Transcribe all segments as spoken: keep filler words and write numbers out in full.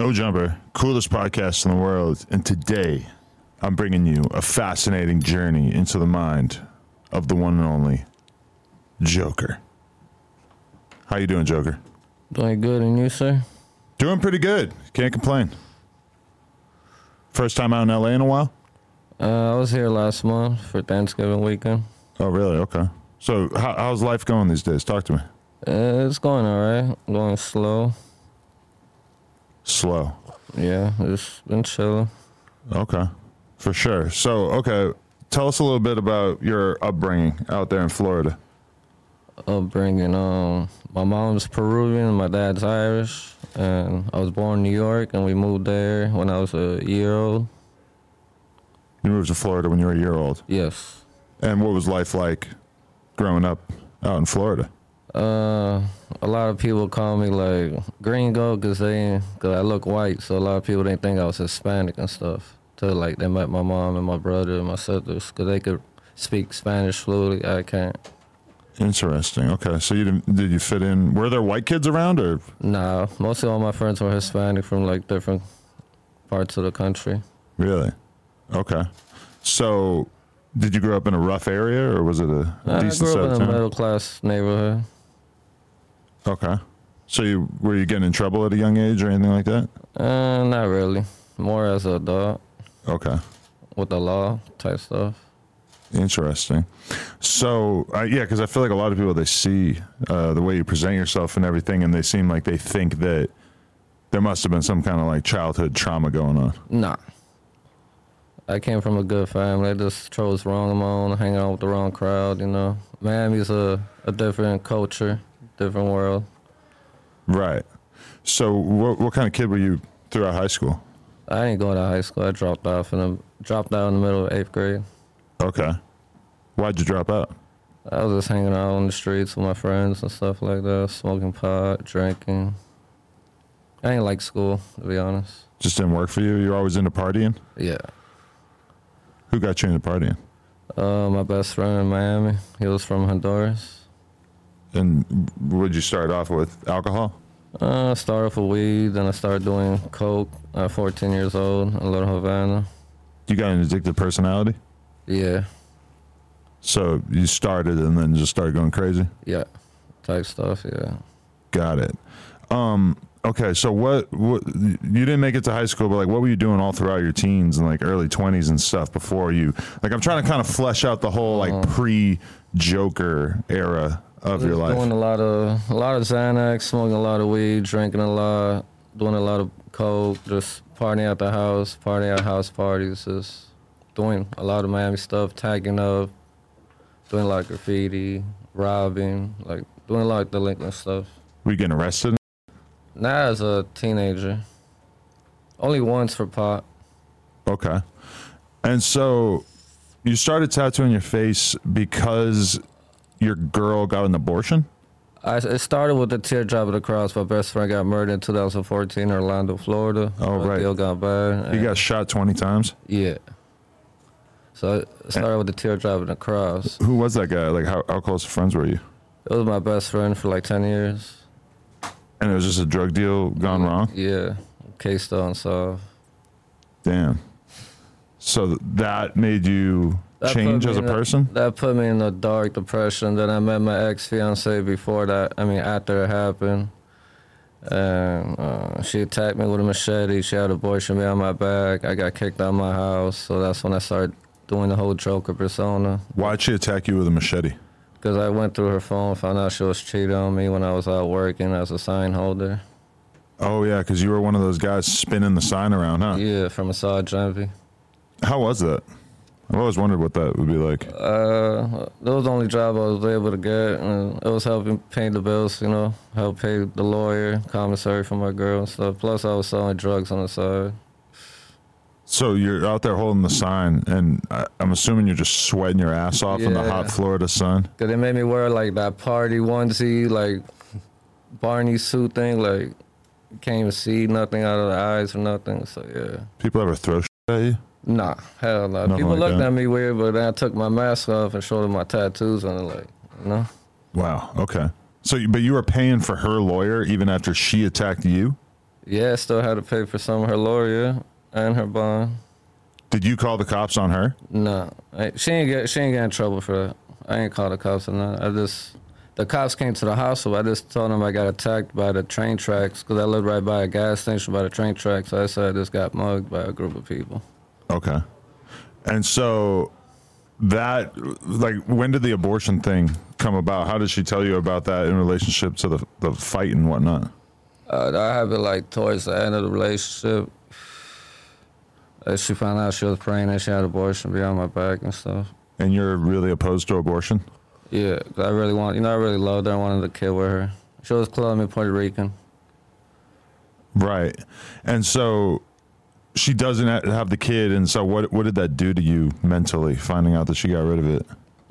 No Jumper, coolest podcast in the world. And today, I'm bringing you a fascinating journey into the mind of the one and only Joker. How you doing, Joker? Doing good, and you, sir? Doing pretty good. Can't complain. First time out in L A in a while? Uh, I was here last month for Thanksgiving weekend. Oh, really? Okay. So, how, how's life going these days? Talk to me. Uh, it's going all right. I'm going slow. Slow? Yeah, it's been chilling. Okay, for sure. So, okay, tell us a little bit about your upbringing out there in Florida. Upbringing, um, my mom's Peruvian, my dad's Irish, and I was born in New York, and we moved there when I was a year old. You moved to Florida when you were a year old? Yes. And what was life like growing up out in Florida? Uh, a lot of people call me like gringo because they, cause I look white, so a lot of people didn't think I was Hispanic and stuff. Till like they met my mom and my brother and my sisters, because they could speak Spanish fluently, I can't. Interesting. Okay, so you didn't, did you fit in? Were there white kids around or? No, nah, mostly all my friends were Hispanic from like different parts of the country. Really? Okay. So, did you grow up in a rough area, or was it a nah, decent I grew up in a middle-class neighborhood. Okay. So you, were you getting in trouble at a young age or anything like that? Uh, not really. More as an adult. Okay. With the law type stuff. Interesting. So, uh, yeah, because I feel like a lot of people, they see uh, the way you present yourself and everything, and they seem like they think that there must have been some kind of, like, childhood trauma going on. Nah. I came from a good family. I just chose wrong on my own, hanging out with the wrong crowd, you know. Miami's a, a different culture, different world. Right. So what what kind of kid were you throughout high school? I didn't go to high school. I dropped off in the, dropped out in the middle of eighth grade. Okay. Why'd you drop out? I was just hanging out on the streets with my friends and stuff like that, smoking pot, drinking. I didn't like school, to be honest. Just didn't work for you? You were always into partying? Yeah. Who got you into partying? Uh, my best friend in Miami. He was from Honduras. And what did you start off with? Alcohol? Uh, I started off with weed, then I started doing coke at fourteen years old in Little Havana. You got an addictive personality? Yeah. So you started and then just started going crazy? Yeah. Type stuff, yeah. Got it. Um... Okay, so what, what, you didn't make it to high school, but, like, what were you doing all throughout your teens and, like, early twenties and stuff before you, like, I'm trying to kind of flesh out the whole, like, pre-Joker era of your life. Doing a lot of, a lot of Xanax, smoking a lot of weed, drinking a lot, doing a lot of coke, just partying at the house, partying at house parties, just doing a lot of Miami stuff, tagging up, doing a lot of graffiti, robbing, like, doing a lot of delinquent stuff. Were you getting arrested? Not as a teenager. Only once for pot. Okay. And so you started tattooing your face because your girl got an abortion? I, it started with the teardrop of the cross. My best friend got murdered in two thousand fourteen in Orlando, Florida. Oh, right. My deal got bad. He got shot twenty times? Yeah. So it started and with the teardrop of the cross. Who was that guy? Like, how, how close friends were you? It was my best friend for like ten years. And it was just a drug deal gone wrong? Yeah. Case still unsolved. Damn. So that made you that change as a person? A, that put me in a dark depression. Then I met my ex-fiancée before that. I mean, after it happened. And uh, she attacked me with a machete. She had an abortion behind my back. I got kicked out of my house. So that's when I started doing the whole Joker persona. Why'd she attack you with a machete? Because I went through her phone, found out she was cheating on me when I was out working as a sign holder. Oh, yeah, because you were one of those guys spinning the sign around, huh? Yeah, from Massage Envy. How was that? I've always wondered what that would be like. Uh, that was the only job I was able to get, and it was helping pay the bills, you know, help pay the lawyer, commissary for my girl and stuff. Plus, I was selling drugs on the side. So you're out there holding the sign, and I'm assuming you're just sweating your ass off yeah. in the hot Florida sun. Because they made me wear, like, that party onesie, like, Barney suit thing. Like, you can't even see nothing out of the eyes or nothing. So, yeah. People ever throw shit at you? Nah, hell no. Nothing people like looked that. At me weird, but then I took my mask off and showed them my tattoos on it, like, you know? Wow, okay. So, but you were paying for her lawyer even after she attacked you? Yeah, still had to pay for some of her lawyer and her bond. Did you call the cops on her? No. I, she ain't get she ain't got in trouble for that. I ain't called the cops on that. I just, the cops came to the house, so I just told them I got attacked by the train tracks because I lived right by a gas station by the train tracks. So I said I just got mugged by a group of people. Okay. And so that, like, when did the abortion thing come about? How did she tell you about that in relationship to the, the fight and whatnot? Uh, I have it, like, towards the end of the relationship. She found out she was pregnant and she had abortion behind my back and stuff. And you're really opposed to abortion? Yeah, I really want, you know, I really loved her. I wanted a kid with her. She was Colombian, Puerto Rican. Right. And so she doesn't have the kid, and so what What did that do to you mentally, finding out that she got rid of it?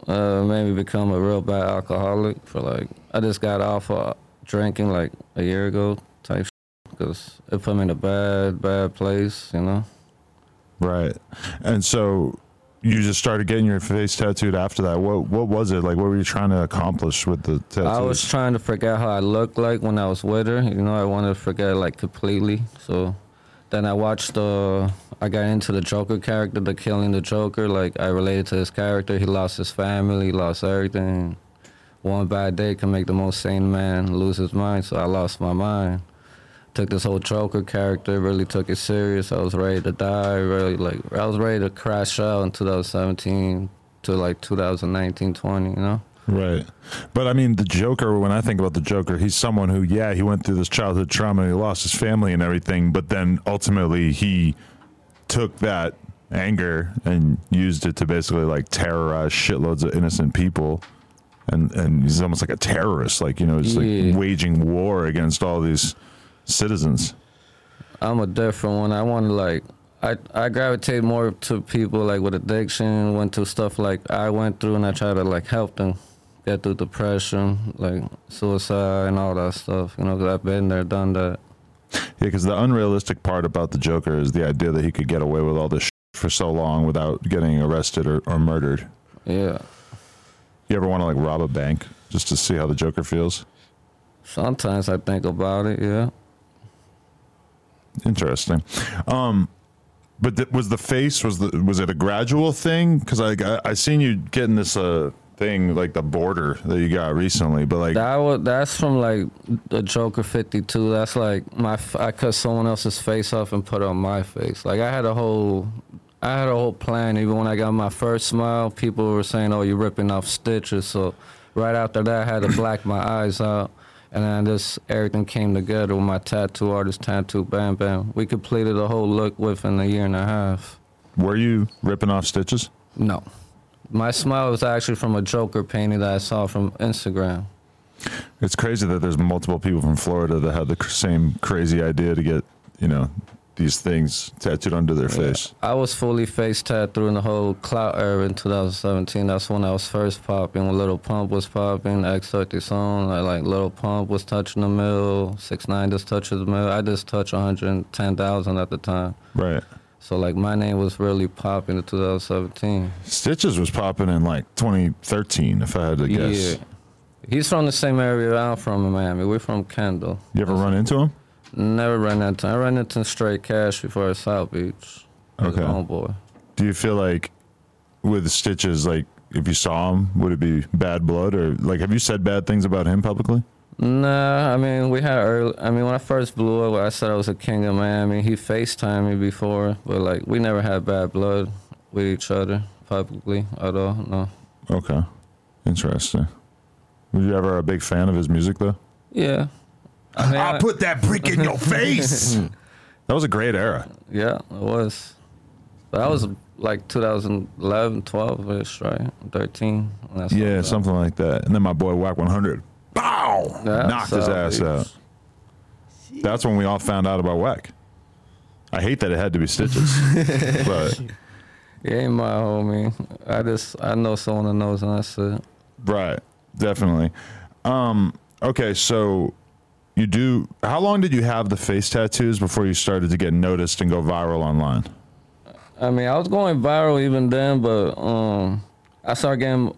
Uh, made me become a real bad alcoholic for, like, I just got off of drinking, like, a year ago type shit, because it put me in a bad, bad place, you know? Right. And so you just started getting your face tattooed after that. What what was it? Like, what were you trying to accomplish with the tattoo? I was trying to forget how I looked like when I was with her. You know, I wanted to forget, like, completely. So then I watched the, I got into the Joker character, the killing the Joker. Like, I related to his character. He lost his family, he lost everything. One bad day can make the most sane man lose his mind, so I lost my mind. Took this whole Joker character, really took it serious. I was ready to die, really, like, I was ready to crash out in two thousand seventeen to, like, two thousand nineteen, twenty, you know? Right. But, I mean, the Joker, when I think about the Joker, he's someone who, yeah, he went through this childhood trauma, he lost his family and everything, but then ultimately he took that anger and used it to basically, like, terrorize shitloads of innocent people. And, and he's almost like a terrorist, like, you know, he's, like, yeah. waging war against all these citizens. I'm a different one. I want to, like, I, I gravitate more to people, like, with addiction, went through stuff like I went through, and I try to, like, help them get through depression, like, suicide and all that stuff, you know, because I've been there, done that. Yeah, because the unrealistic part about the Joker is the idea that he could get away with all this shit for so long without getting arrested or, or murdered. Yeah. You ever want to, like, rob a bank just to see how the Joker feels? Sometimes I think about it, yeah. Interesting. Um, but th- was the face, was the was it a gradual thing? Because I, I I seen you getting this uh thing, like the border that you got recently, but like that was, that's from like the Joker fifty-two. That's like my I cut someone else's face off and put it on my face. Like I had a whole I had a whole plan. Even when I got my first smile, people were saying, "Oh, you're ripping off Stitches." So right after that, I had to black my eyes out. And then this, everything came together with my tattoo artist, tattoo, bam, bam. We completed the whole look within a year and a half. Were you ripping off Stitches? No. My smile was actually from a Joker painting that I saw from Instagram. It's crazy that there's multiple people from Florida that had the same crazy idea to get, you know, these things tattooed under their yeah. face. I was fully face tattooed in the whole clout era in two thousand seventeen. That's when I was first popping, when Little Pump was popping, X thirty song, I, like Little Pump was touching the mill, six nine just touched the mill. I just touched one hundred ten thousand at the time. Right. So like my name was really popping in two thousand seventeen. Stitches was popping in like twenty thirteen, if I had to guess. Yeah. He's from the same area I'm from in Miami. We're from Kendall. You ever That's run into him? Never ran into. I ran into Straight Cash before South Beach. Okay. Homeboy. Do you feel like with Stitches, like if you saw him, would it be bad blood or like have you said bad things about him publicly? Nah, I mean we had early. I mean when I first blew up, I said I was a king of Miami. He FaceTimed me before, but like we never had bad blood with each other publicly at all. No. Okay. Interesting. Were you ever a big fan of his music though? Yeah. I mean, I'll I, put that brick in your face. That was a great era. Yeah, it was. That was like two thousand eleven, twelve-ish, right? thirteen. That's yeah, something like that. And then my boy Whack one hundred. Bow! Yeah, knocked his ass out. That's when we all found out about Whack. I hate that it had to be Stitches. But he ain't my homie. I just, I know someone that knows, and that's it. Right, definitely. Um, okay, so... You do. How long did you have the face tattoos before you started to get noticed and go viral online? I mean, I was going viral even then, but um, I started getting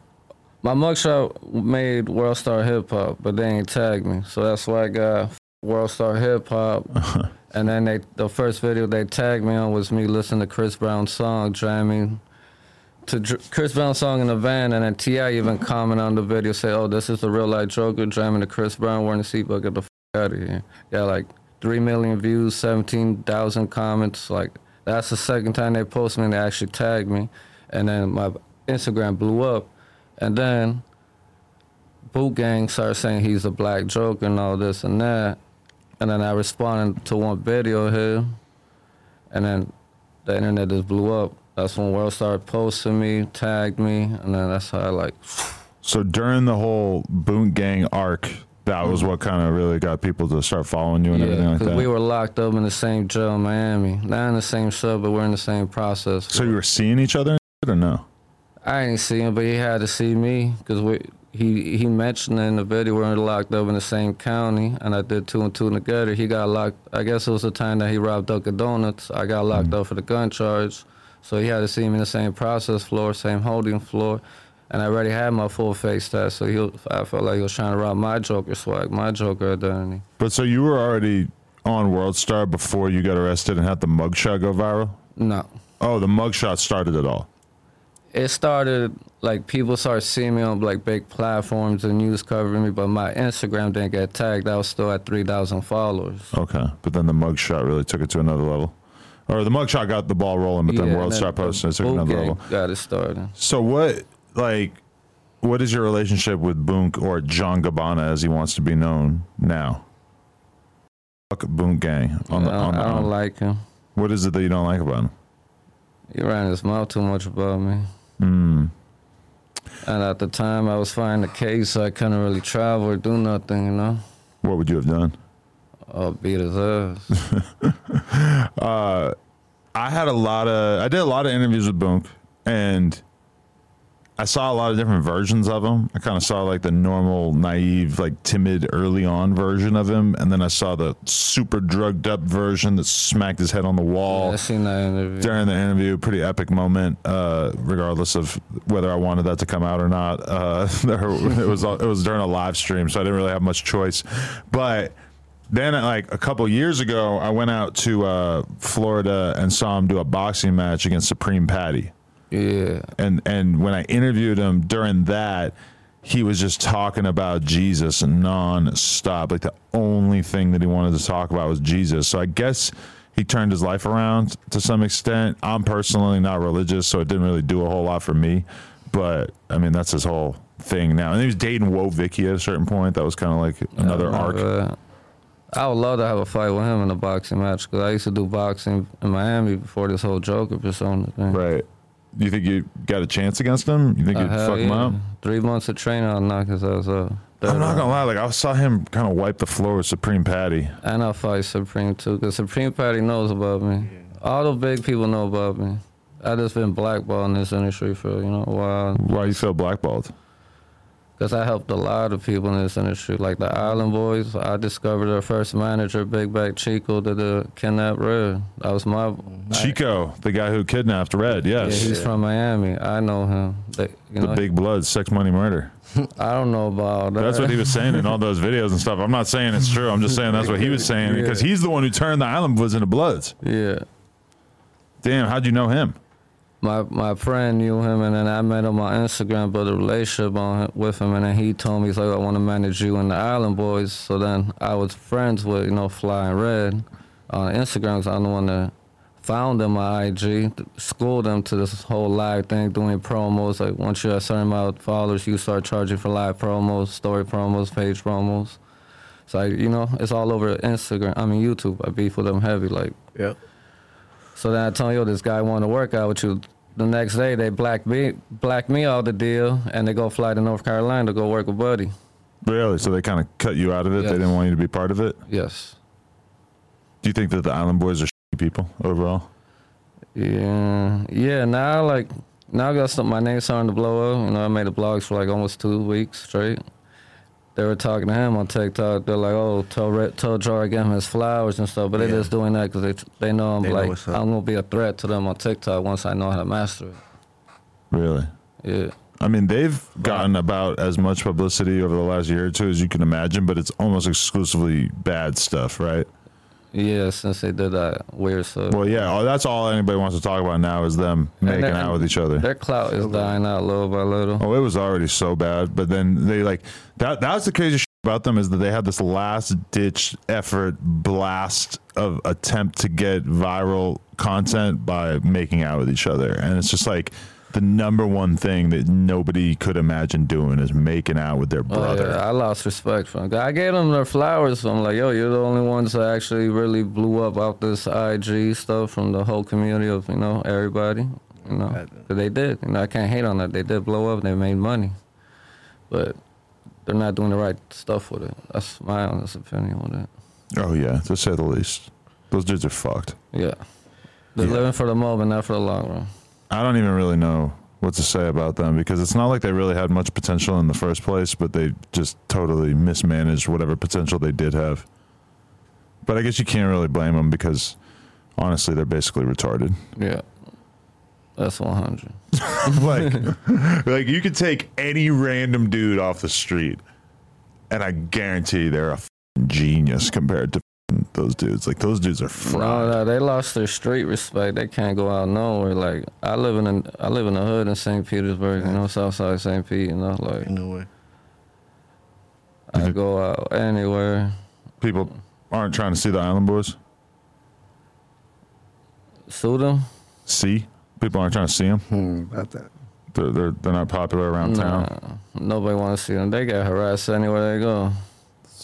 my mugshot made World Star Hip Hop, but they ain't tagged me, so that's why I got World Star Hip Hop. Uh-huh. And then they, the first video they tagged me on was me listening to Chris Brown's song, jamming to Dr- Chris Brown's song in the van. And then T I even commented on the video, say, oh, this is the real life Joker jamming to Chris Brown wearing a seatbelt. Get the f*** out of here. Yeah, like three million views, seventeen thousand comments. Like, that's the second time they posted me and they actually tagged me. And then my Instagram blew up. And then Boonk Gang started saying he's a black Joker and all this and that. And then I responded to one video here, and then the internet just blew up. That's when World started posting me, tagged me, and then that's how I like. So during the whole Boonk Gang arc, that was what kind of really got people to start following you and yeah, everything like that? We were locked up in the same jail in Miami. Not in the same cell, but we're in the same process. So you were seeing each other or no? I ain't see him, but he had to see me because we. He he mentioned in the video we were locked up in the same county, and I did two and two together. He got locked. I guess it was the time that he robbed Dunkin' Donuts. I got locked mm-hmm. up for the gun charge, so he had to see me in the same process floor, same holding floor, and I already had my full face test. So he, I felt like he was trying to rob my Joker swag, my Joker identity. But so you were already on World Star before you got arrested and had the mugshot go viral? No. Oh, the mugshot started it all. It started, like, people started seeing me on, like, big platforms and news covering me, but my Instagram didn't get tagged. I was still at three thousand followers. Okay, but then the mugshot really took it to another level. Or the mugshot got the ball rolling, but yeah, then World Star posted it, took it another level. Got it started. So what, like, what is your relationship with Boonk, or John Gabbana, as he wants to be known now? Fuck Boonk Gang. On yeah, the, on I don't, the, I don't like him. What is it that you don't like about him? He ran his mouth too much about me. Mm. And at the time, I was fighting the case, so I couldn't really travel or do nothing, you know? What would you have done? Oh, beat his ass. uh, I had a lot of... I did a lot of interviews with Boonk, and I saw a lot of different versions of him. I kind of saw, like, the normal, naive, like, timid, early-on version of him, and then I saw the super drugged-up version that smacked his head on the wall. Yeah, I seen that interview. During the interview, pretty epic moment, uh, regardless of whether I wanted that to come out or not. Uh, it was it was during a live stream, so I didn't really have much choice. But then, like, a couple years ago, I went out to uh, Florida and saw him do a boxing match against Supreme Patty. Yeah. And and when I interviewed him during that, he was just talking about Jesus nonstop. Like, the only thing that he wanted to talk about was Jesus. So I guess he turned his life around to some extent. I'm personally not religious, so it didn't really do a whole lot for me. But, I mean, that's his whole thing now. And he was dating Wo Vicky at a certain point. That was kind of like another I arc. That. I would love to have a fight with him in a boxing match because I used to do boxing in Miami before this whole Joker persona thing. Right. You think you got a chance against him? You think uh, you'd fuck yeah. him up? Three months of training, I'll knock his ass out. I'm not gonna lie, like, I saw him kind of wipe the floor with Supreme Patty. And I fight Supreme too, because Supreme Patty knows about me. All the big people know about me. I just been blackballed in this industry for, you know, a while. Why you feel blackballed? Because I helped a lot of people in this industry, like the Island Boys. I discovered their first manager, Big Back Chico, that uh, kidnapped Red. That was my... Chico, I, the guy who kidnapped Red, yes. Yeah, he's yeah. from Miami. I know him. They, you the know, Big Bloods, Sex, Money, Murder. I don't know about that. That's what he was saying in all those videos and stuff. I'm not saying it's true. I'm just saying that's what he was saying yeah. because he's the one who turned the Island Boys into Bloods. Yeah. Damn, how'd you know him? My my friend knew him, and then I met him on Instagram, built a relationship on him, with him, and then he told me, he's like, I want to manage you and the Island Boys. So then I was friends with, you know, Fly and Red on Instagram, because I'm the one that found them on I G, schooled them to this whole live thing, doing promos. Like, once you have a certain amount of followers, you start charging for live promos, story promos, page promos. It's like, you know, it's all over Instagram. I mean, YouTube. I beef with them heavy, like. Yeah. So then I told you, this guy wanted to work out with you. The next day, they black me, black me out the deal, and they go fly to North Carolina to go work with Buddy. Really? So they kind of cut you out of it? Yes. They didn't want you to be part of it? Yes. Do you think that the Island Boys are shitty people overall? Yeah. Yeah, now, like, now I got some, my name's starting to blow up. You know, I made the blogs for, like, almost two weeks straight. They were talking to him on TikTok. They're like, "Oh, tell tell Jar give him his flowers and stuff." But yeah. they're just doing that because they they know I'm they like know I'm gonna be a threat to them on TikTok once I know how to master it. Really? Yeah. I mean, they've gotten about as much publicity over the last year or two as you can imagine, but it's almost exclusively bad stuff, right? Yeah, since they did that weird stuff. Well, yeah, that's all anybody wants to talk about now is them making out with each other. Their clout is dying out little by little. Oh, it was already so bad, but then they like that. That's the crazy shit about them is that they had this last-ditch effort blast of attempt to get viral content by making out with each other, and it's just like the number one thing that nobody could imagine doing is making out with their brother. Oh, yeah. I lost respect for them. I gave them their flowers. So I'm like, yo, you're the only ones that actually really blew up out this I G stuff from the whole community of, you know, everybody. You know, but they did. You know, I can't hate on that. They did blow up. They made money. But they're not doing the right stuff with it. That's my honest opinion on that. Oh, yeah, to say the least. Those dudes are fucked. Yeah. They're yeah. living for the moment, not for the long run. I don't even really know what to say about them because it's not like they really had much potential in the first place, but they just totally mismanaged whatever potential they did have. But I guess you can't really blame them because, honestly, they're basically retarded. Yeah. That's one hundred. like, like, you could take any random dude off the street, and I guarantee they're a f***ing genius compared to those dudes. Like, those dudes are fried. No, no, they lost their street respect. They can't go out nowhere. Like, I live in a, I live in a hood in Saint Petersburg, you know, south side of Saint Pete, you know, like. No way. I go out anywhere. People aren't trying to see the Island Boys? Sue them? See? People aren't trying to see them? Hmm, about that. They're, they're, they're not popular around nah, town? Nobody wants to see them. They get harassed anywhere they go.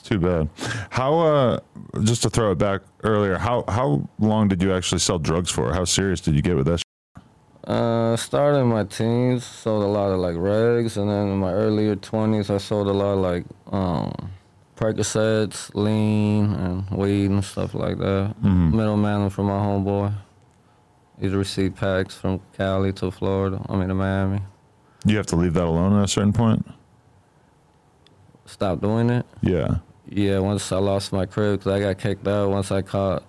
Too bad. How, uh, just to throw it back earlier, how how long did you actually sell drugs for? How serious did you get with that shit? Uh, started in my teens, sold a lot of, like, regs, and then in my earlier twenties, I sold a lot of, like, um, Percocets, lean, and weed and stuff like that. Mm-hmm. Middleman from my homeboy. He'd receive packs from Cali to Florida, I mean, to Miami. You have to leave that alone at a certain point? Stop doing it? Yeah. Yeah, once I lost my crib, because I got kicked out once I caught,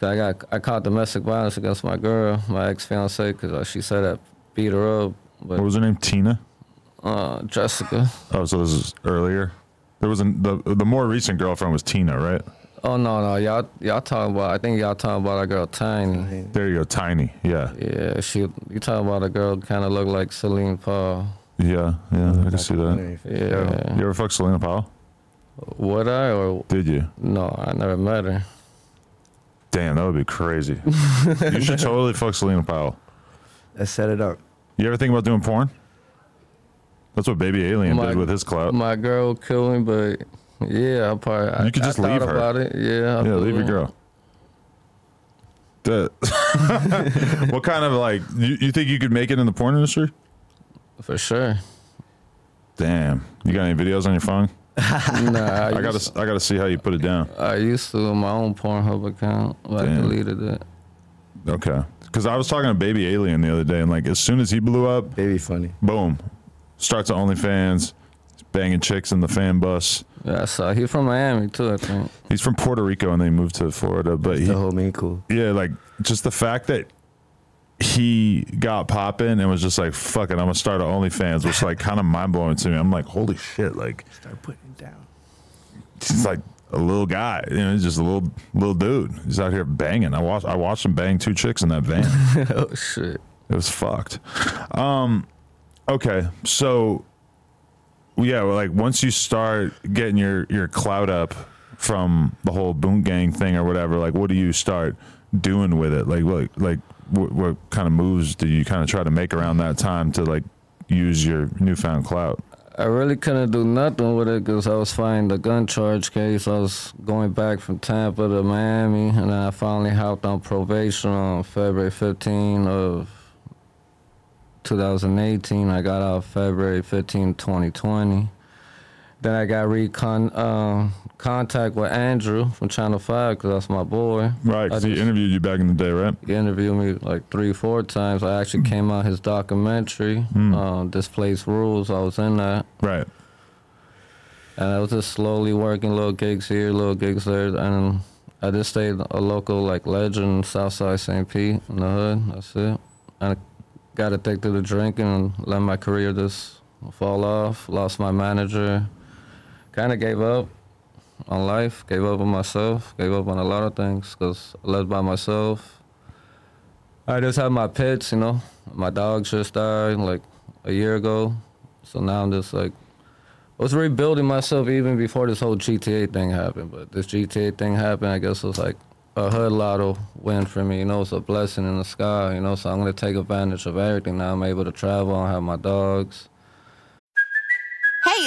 I got I caught domestic violence against my girl, my ex-fiancée, because she said I beat her up. But, what was her name, Tina? Uh, Jessica. Oh, so this is earlier? There was an, the the more recent girlfriend was Tina, right? Oh, no, no, y'all y'all talking about, I think y'all talking about a girl, Tiny. There you go, Tiny, yeah. Yeah, she, you talking about a girl kind of looked like Celine Paul. Yeah, yeah, I can see that. Yeah. You ever fuck Celine Paul? Would I or did you? No, I never met her. Damn, that would be crazy. You should totally fuck Celine Powell. Let's set it up. You ever think about doing porn? That's what Baby Alien my, did with his clout. My girl would kill me, but yeah, I probably. You I, could just I leave her. About it. Yeah, I yeah, leave your girl. What kind of like? You, you think you could make it in the porn industry? For sure. Damn, you got any videos on your phone? nah, I, I gotta to, I gotta see how you put it down. I used to my own Pornhub account, but Damn. I deleted it. Okay, because I was talking to Baby Alien the other day, and like as soon as he blew up, Baby funny, boom, starts at OnlyFans, banging chicks in the fan bus. Yeah, I saw. He's from Miami too, I think. He's from Puerto Rico, and they moved to Florida. But he's he, the homie, cool. Yeah, like just the fact that he got popping and was just like, fuck it, I'm going to start an OnlyFans, which like kind of mind-blowing to me. I'm like, holy shit, like. Start putting it down. He's like a little guy, you know, he's just a little little dude. He's out here banging. I watched, I watched him bang two chicks in that van. Oh, shit. It was fucked. Um, okay, so, yeah, well, like once you start getting your, your clout up from the whole Boonk Gang thing or whatever, like what do you start doing with it? Like, like, like. What, what kind of moves do you kind of try to make around that time to, like, use your newfound clout? I really couldn't do nothing with it because I was fighting the gun charge case. I was going back from Tampa to Miami, and then I finally hopped on probation on February fifteenth of twenty eighteen. I got out February fifteenth, twenty twenty. Then I got recon um, contact with Andrew from Channel five because that's my boy. Right, because he interviewed you back in the day, right? He interviewed me like three, four times. I actually came out his documentary, mm. uh, This Place Rules. I was in that. Right. And I was just slowly working little gigs here, little gigs there. And I just stayed a local like legend, Southside Saint Pete in the hood. That's it. And got addicted to drinking and let my career just fall off. Lost my manager. Kind of gave up on life, gave up on myself, gave up on a lot of things because I lived by myself. I just have my pets, you know. My dog just died like a year ago. So now I'm just like, I was rebuilding myself even before this whole G T A thing happened. But this G T A thing happened, I guess it was like a hood lotto win for me, you know. It's a blessing in the sky, you know. So I'm going to take advantage of everything. Now I'm able to travel and have my dogs. Hey,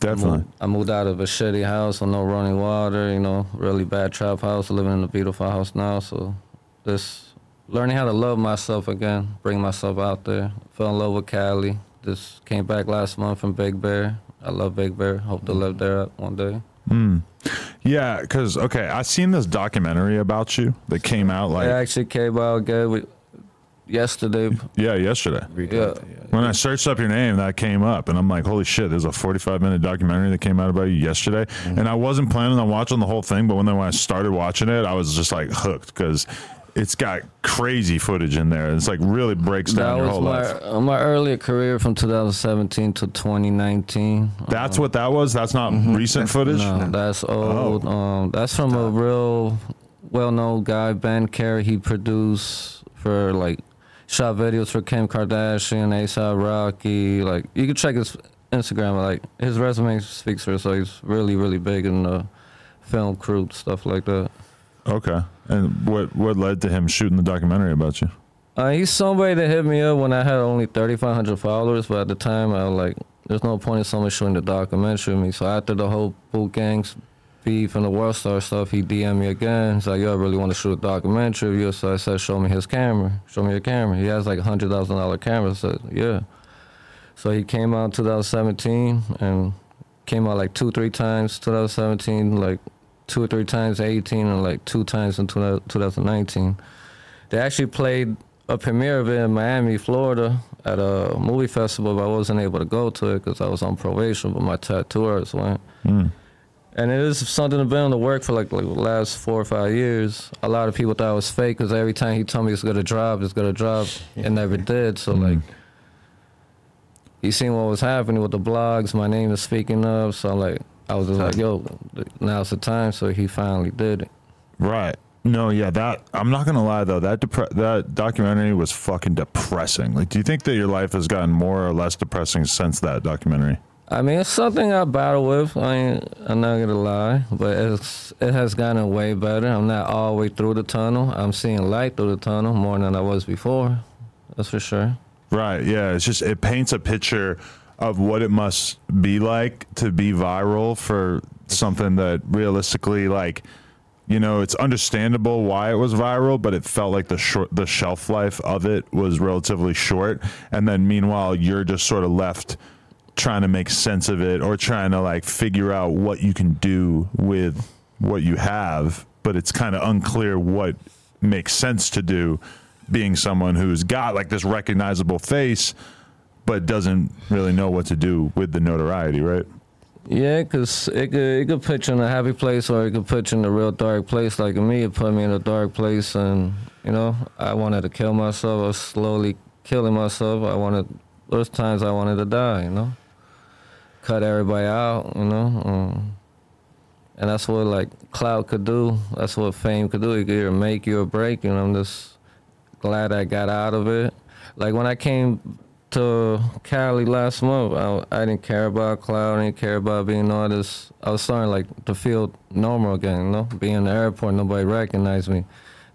Definitely. I moved out of a shitty house with no running water, you know, really bad trap house, living in a beautiful house now. So just learning how to love myself again, bring myself out there. Fell in love with Cali. Just came back last month from Big Bear. I love Big Bear. Hope to live there one day. Mm. Yeah, because, okay, I seen this documentary about you that came out like... It actually came out good with... Yesterday. Yeah, yesterday. Yeah. When I searched up your name, that came up, and I'm like, holy shit, there's a forty-five minute documentary that came out about you yesterday. Mm-hmm. And I wasn't planning on watching the whole thing, but when, when I started watching it, I was just like hooked because it's got crazy footage in there. It's like really breaks down that your whole my, life. Uh, my earlier career from two thousand seventeen to twenty nineteen. That's um, what that was? That's not mm-hmm. recent footage? No, that's old. Oh. Um, that's from a real well-known guy, Ben Carey. He produced for like shot videos for Kim Kardashian, A$AP Rocky. Like, you can check his Instagram. Like, his resume speaks for itself. So he's really, really big in the film crew, stuff like that. Okay. And what what led to him shooting the documentary about you? Uh, he's somebody that hit me up when I had only thirty-five hundred followers. But at the time, I was like, there's no point in someone shooting the documentary with me. So after the whole Boonk Gang's beef and the World Star stuff, he D M'd me again. He's like, yo, I really want to shoot a documentary of you. So I said, show me his camera. Show me your camera. He has like a one hundred thousand dollars camera. I said, yeah. So he came out in two thousand seventeen and came out like two, three times. twenty seventeen, like two or three times, eighteen, and like two times in twenty nineteen. They actually played a premiere of it in Miami, Florida at a movie festival, but I wasn't able to go to it because I was on probation, but my tattoo artist went. Mm. And it is something that's been in the work for like, like the last four or five years. A lot of people thought it was fake because every time he told me it's going to drop, it's going to drop, it never did. So, mm-hmm. like, you seen what was happening with the blogs. My name is speaking up. So, like, I was just like, yo, now's the time. So he finally did it. Right. No, yeah, that, I'm not going to lie, though. That depre- that documentary was fucking depressing. Like, do you think that your life has gotten more or less depressing since that documentary? I mean, it's something I battle with. I ain't, I'm not gonna lie, but it's it has gotten way better. I'm not all the way through the tunnel. I'm seeing light through the tunnel more than I was before. That's for sure. Right. Yeah. It's just it paints a picture of what it must be like to be viral for something that realistically, like, you know, it's understandable why it was viral, but it felt like the short the shelf life of it was relatively short. And then meanwhile, you're just sort of left trying to make sense of it or trying to like figure out what you can do with what you have, but it's kind of unclear what makes sense to do being someone who's got like this recognizable face but doesn't really know what to do with the notoriety, right? Yeah, because it could, it could put you in a happy place or it could put you in a real dark place. Like me, it put me in a dark place and, you know, I wanted to kill myself. I was slowly killing myself. I wanted, those times I wanted to die, you know? Cut everybody out, you know, um, and that's what like clout could do. That's what fame could do. It could either make you or break you. And I'm just glad I got out of it. Like when I came to Cali last month, I, I didn't care about clout. I didn't care about being an artist. I was starting like to feel normal again, you know, being in the airport, nobody recognized me.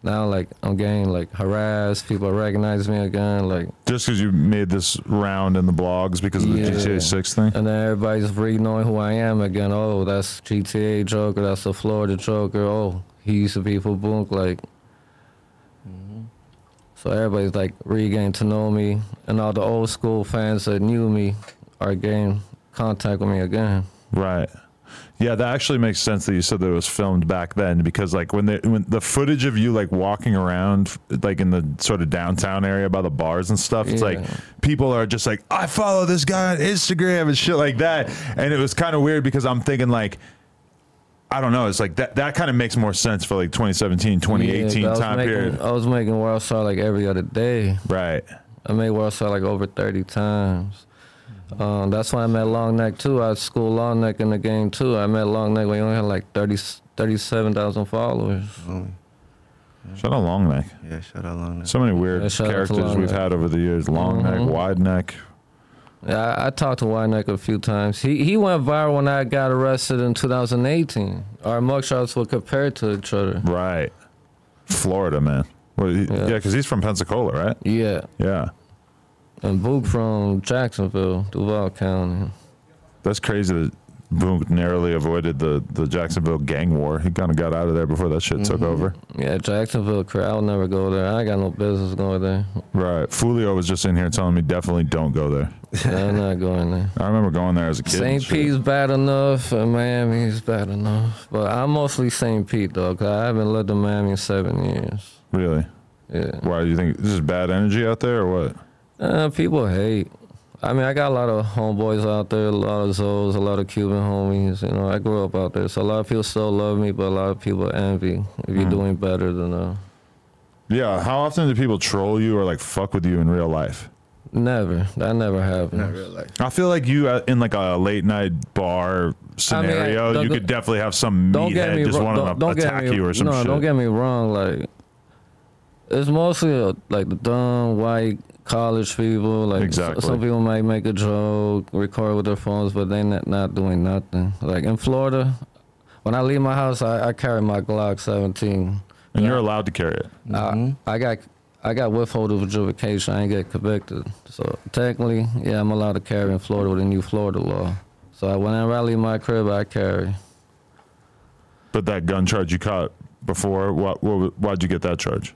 Now, like, I'm getting, like, harassed. People recognize me again, like... Just because you made this round in the blogs because of yeah. the G T A six thing? And then everybody's re-knowing who I am again. Oh, that's G T A Joker. That's the Florida Joker. Oh, he used to be for Boonk, like... Mm-hmm. So everybody's like re-getting to know me, and all the old school fans that knew me are getting contact with me again. Right. Yeah, that actually makes sense that you said that it was filmed back then, because like when, they, when the footage of you like walking around like in the sort of downtown area by the bars and stuff, yeah. It's like people are just like, I follow this guy on Instagram and shit like that. And it was kind of weird because I'm thinking like, I don't know. It's like that that kind of makes more sense for like twenty seventeen, twenty eighteen yeah, time making, period. I was making World Star like every other day. Right. I made World Star like over thirty times. Um, that's why I met Long Neck too. I schooled Long Neck in the game too. I met Long Neck when he only had like thirty, thirty-seven thousand followers. Oh. Yeah. Shout out Long Neck. Yeah, shout out Long Neck. So many weird yeah, characters we've had over the years. Long mm-hmm. Neck, Wide Neck. Yeah, I, I talked to Wide Neck a few times. He he went viral when I got arrested in two thousand eighteen. Our mugshots were compared to each other. Right. Florida, man. Well, he, yeah, because yeah, he's from Pensacola, right? Yeah. Yeah. And Boonk from Jacksonville, Duval County. That's crazy that Boonk narrowly avoided the, the Jacksonville gang war. He kind of got out of there before that shit mm-hmm. took over. Yeah, Jacksonville, I'll never go there. I ain't got no business going there. Right. Fulio was just in here telling me definitely don't go there. Yeah, I'm not going there. I remember going there as a kid. Saint Pete's bad enough, and Miami's bad enough. But I'm mostly Saint Pete, though, because I haven't lived in Miami in seven years. Really? Yeah. Why, do you think this is bad energy out there or what? Uh, people hate. I mean, I got a lot of homeboys out there, a lot of Zos, a lot of Cuban homies. You know, I grew up out there. So a lot of people still love me, but a lot of people envy if you're mm. doing better than them. Yeah. How often do people troll you or, like, fuck with you in real life? Never. That never happens. Not real life. I feel like you, in, like, a late-night bar scenario, I mean, I, you could definitely have some meathead just wanting to attack you or some shit. No, don't get me wrong. Like, it's mostly, a, like, the dumb, white... college people, like exactly. some people might make a joke, record with their phones, but they not, not doing nothing. Like in Florida, when I leave my house, I, I carry my Glock seventeen. And yeah. you're allowed to carry it. I, mm-hmm. I got I got withhold of adjudication. I ain't get convicted, so technically, yeah, I'm allowed to carry in Florida with the new Florida law. So I, whenever I leave my crib, I carry. But that gun charge you caught before, why, why'd you get that charge?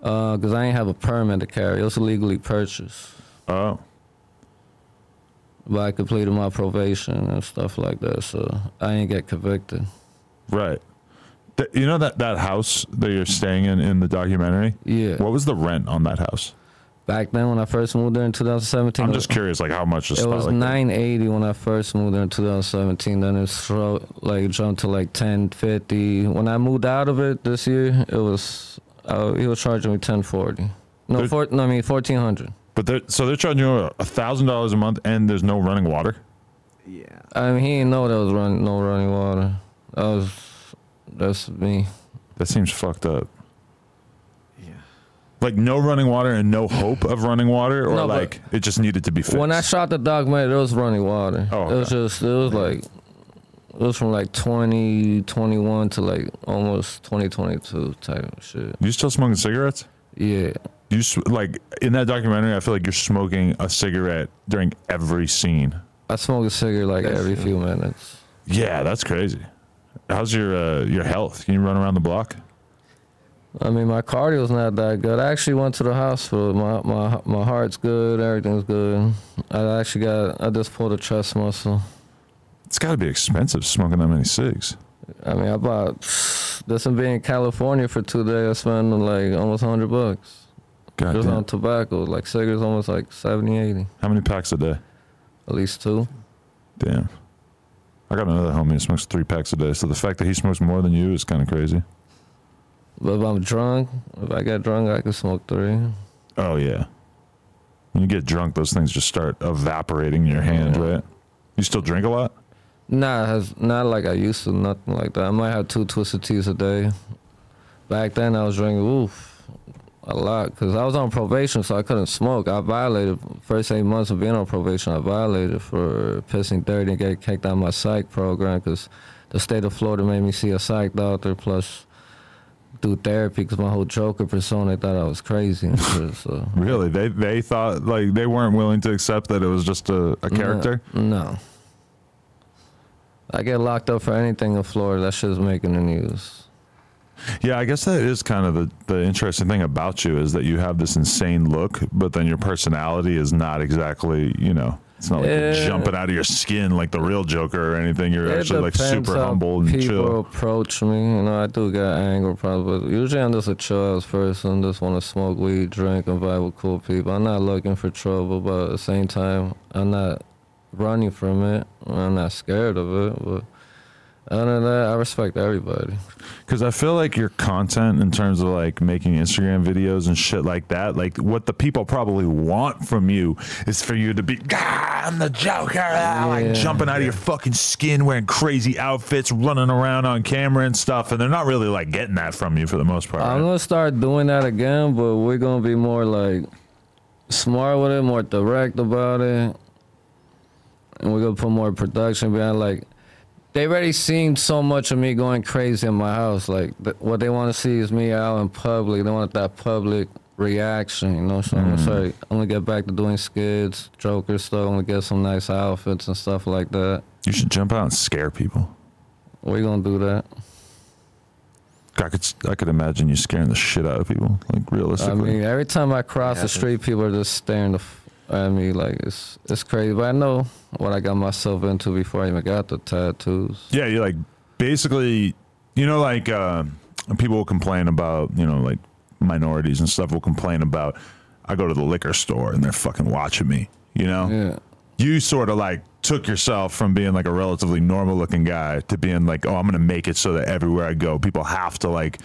Uh, because I ain't have a permit to carry. It was illegally purchased. Oh. But I completed my probation and stuff like that, so I ain't get convicted. Right. Th- you know that, that house that you're staying in in the documentary? Yeah. What was the rent on that house? Back then when I first moved there in twenty seventeen. I'm just curious, like, how much is it? It was like nine eighty that? When I first moved there in twenty seventeen. Then it throw, like jumped to, like, ten fifty. When I moved out of it this year, it was... Uh, he was charging me ten forty. No, four, no, I mean fourteen hundred. But they're, so they're charging you a thousand dollars a month, and there's no running water. Yeah. I mean, he didn't know there was run, no running water. That was, that's me. That seems fucked up. Yeah. Like no running water and no hope of running water, or no, like it just needed to be fixed. When I shot the documentary, there was running water. Oh. Okay. It was just, it was like, it was from like twenty twenty-one to like almost twenty twenty-two type of shit. You still smoking cigarettes? Yeah. You like in that documentary, I feel like you're smoking a cigarette during every scene. I smoke a cigarette like every few minutes. Yeah, that's crazy. How's your uh, your health? Can you run around the block? I mean, my cardio's not that good. I actually went to the hospital. My my my heart's good. Everything's good. I actually got. I just pulled a chest muscle. It's got to be expensive smoking that many cigs. I mean, I bought this and being in California for two days. I spent like almost one hundred bucks. God just damn. On tobacco, like cigarettes, almost like seventy, eighty. How many packs a day? At least two. Damn. I got another homie who smokes three packs a day. So the fact that he smokes more than you is kind of crazy. But if I'm drunk, if I get drunk, I can smoke three. Oh yeah. When you get drunk, those things just start evaporating in your hand, yeah. Right? You still drink a lot? Nah, not like I used to, nothing like that. I might have two Twisted Teas a day. Back then, I was drinking, oof, a lot, because I was on probation, so I couldn't smoke. I violated, first eight months of being on probation, I violated for pissing dirty and getting kicked out of my psych program, because the state of Florida made me see a psych doctor, plus do therapy, because my whole Joker persona, they thought I was crazy and shit, so. Really? They, they thought, like, they weren't willing to accept that it was just a, a character? No. no. I get locked up for anything in Florida. That shit's making the news. Yeah, I guess that is kind of the, the interesting thing about you is that you have this insane look, but then your personality is not exactly, you know, it's not like it, you're jumping out of your skin like the real Joker or anything. You're actually like super humble and chill. People approach me, you know, I do got anger problems, but usually I'm just a chill-ass person, just want to smoke weed, drink, and vibe with cool people. I'm not looking for trouble, but at the same time, I'm not running from it. I'm not scared of it, but... Other than that, I respect everybody. Because I feel like your content in terms of like making Instagram videos and shit like that, like what the people probably want from you is for you to be, ah, I'm the Joker, ah, yeah, like jumping out yeah. of your fucking skin, wearing crazy outfits, running around on camera and stuff. And they're not really like getting that from you for the most part. I'm right? going to start doing that again, but we're going to be more like smart with it, more direct about it. And we're going to put more production behind like, they already seen so much of me going crazy in my house. Like, th- what they want to see is me out in public. They want that public reaction, you know? So mm-hmm. I'm sorry, I'm going to get back to doing skits, Joker stuff. I'm going to get some nice outfits and stuff like that. You should jump out and scare people. We're going to do that. I could I could imagine you scaring the shit out of people, like, realistically. I mean, every time I cross yeah. the street, people are just staring the f- I mean, like, it's it's crazy, but I know what I got myself into before I even got the tattoos. Yeah, you're like, basically, you know, like, uh, people will complain about, you know, like, minorities and stuff will complain about, I go to the liquor store and they're fucking watching me, you know? Yeah. You sort of, like, took yourself from being, like, a relatively normal-looking guy to being, like, oh, I'm going to make it so that everywhere I go, people have to, like...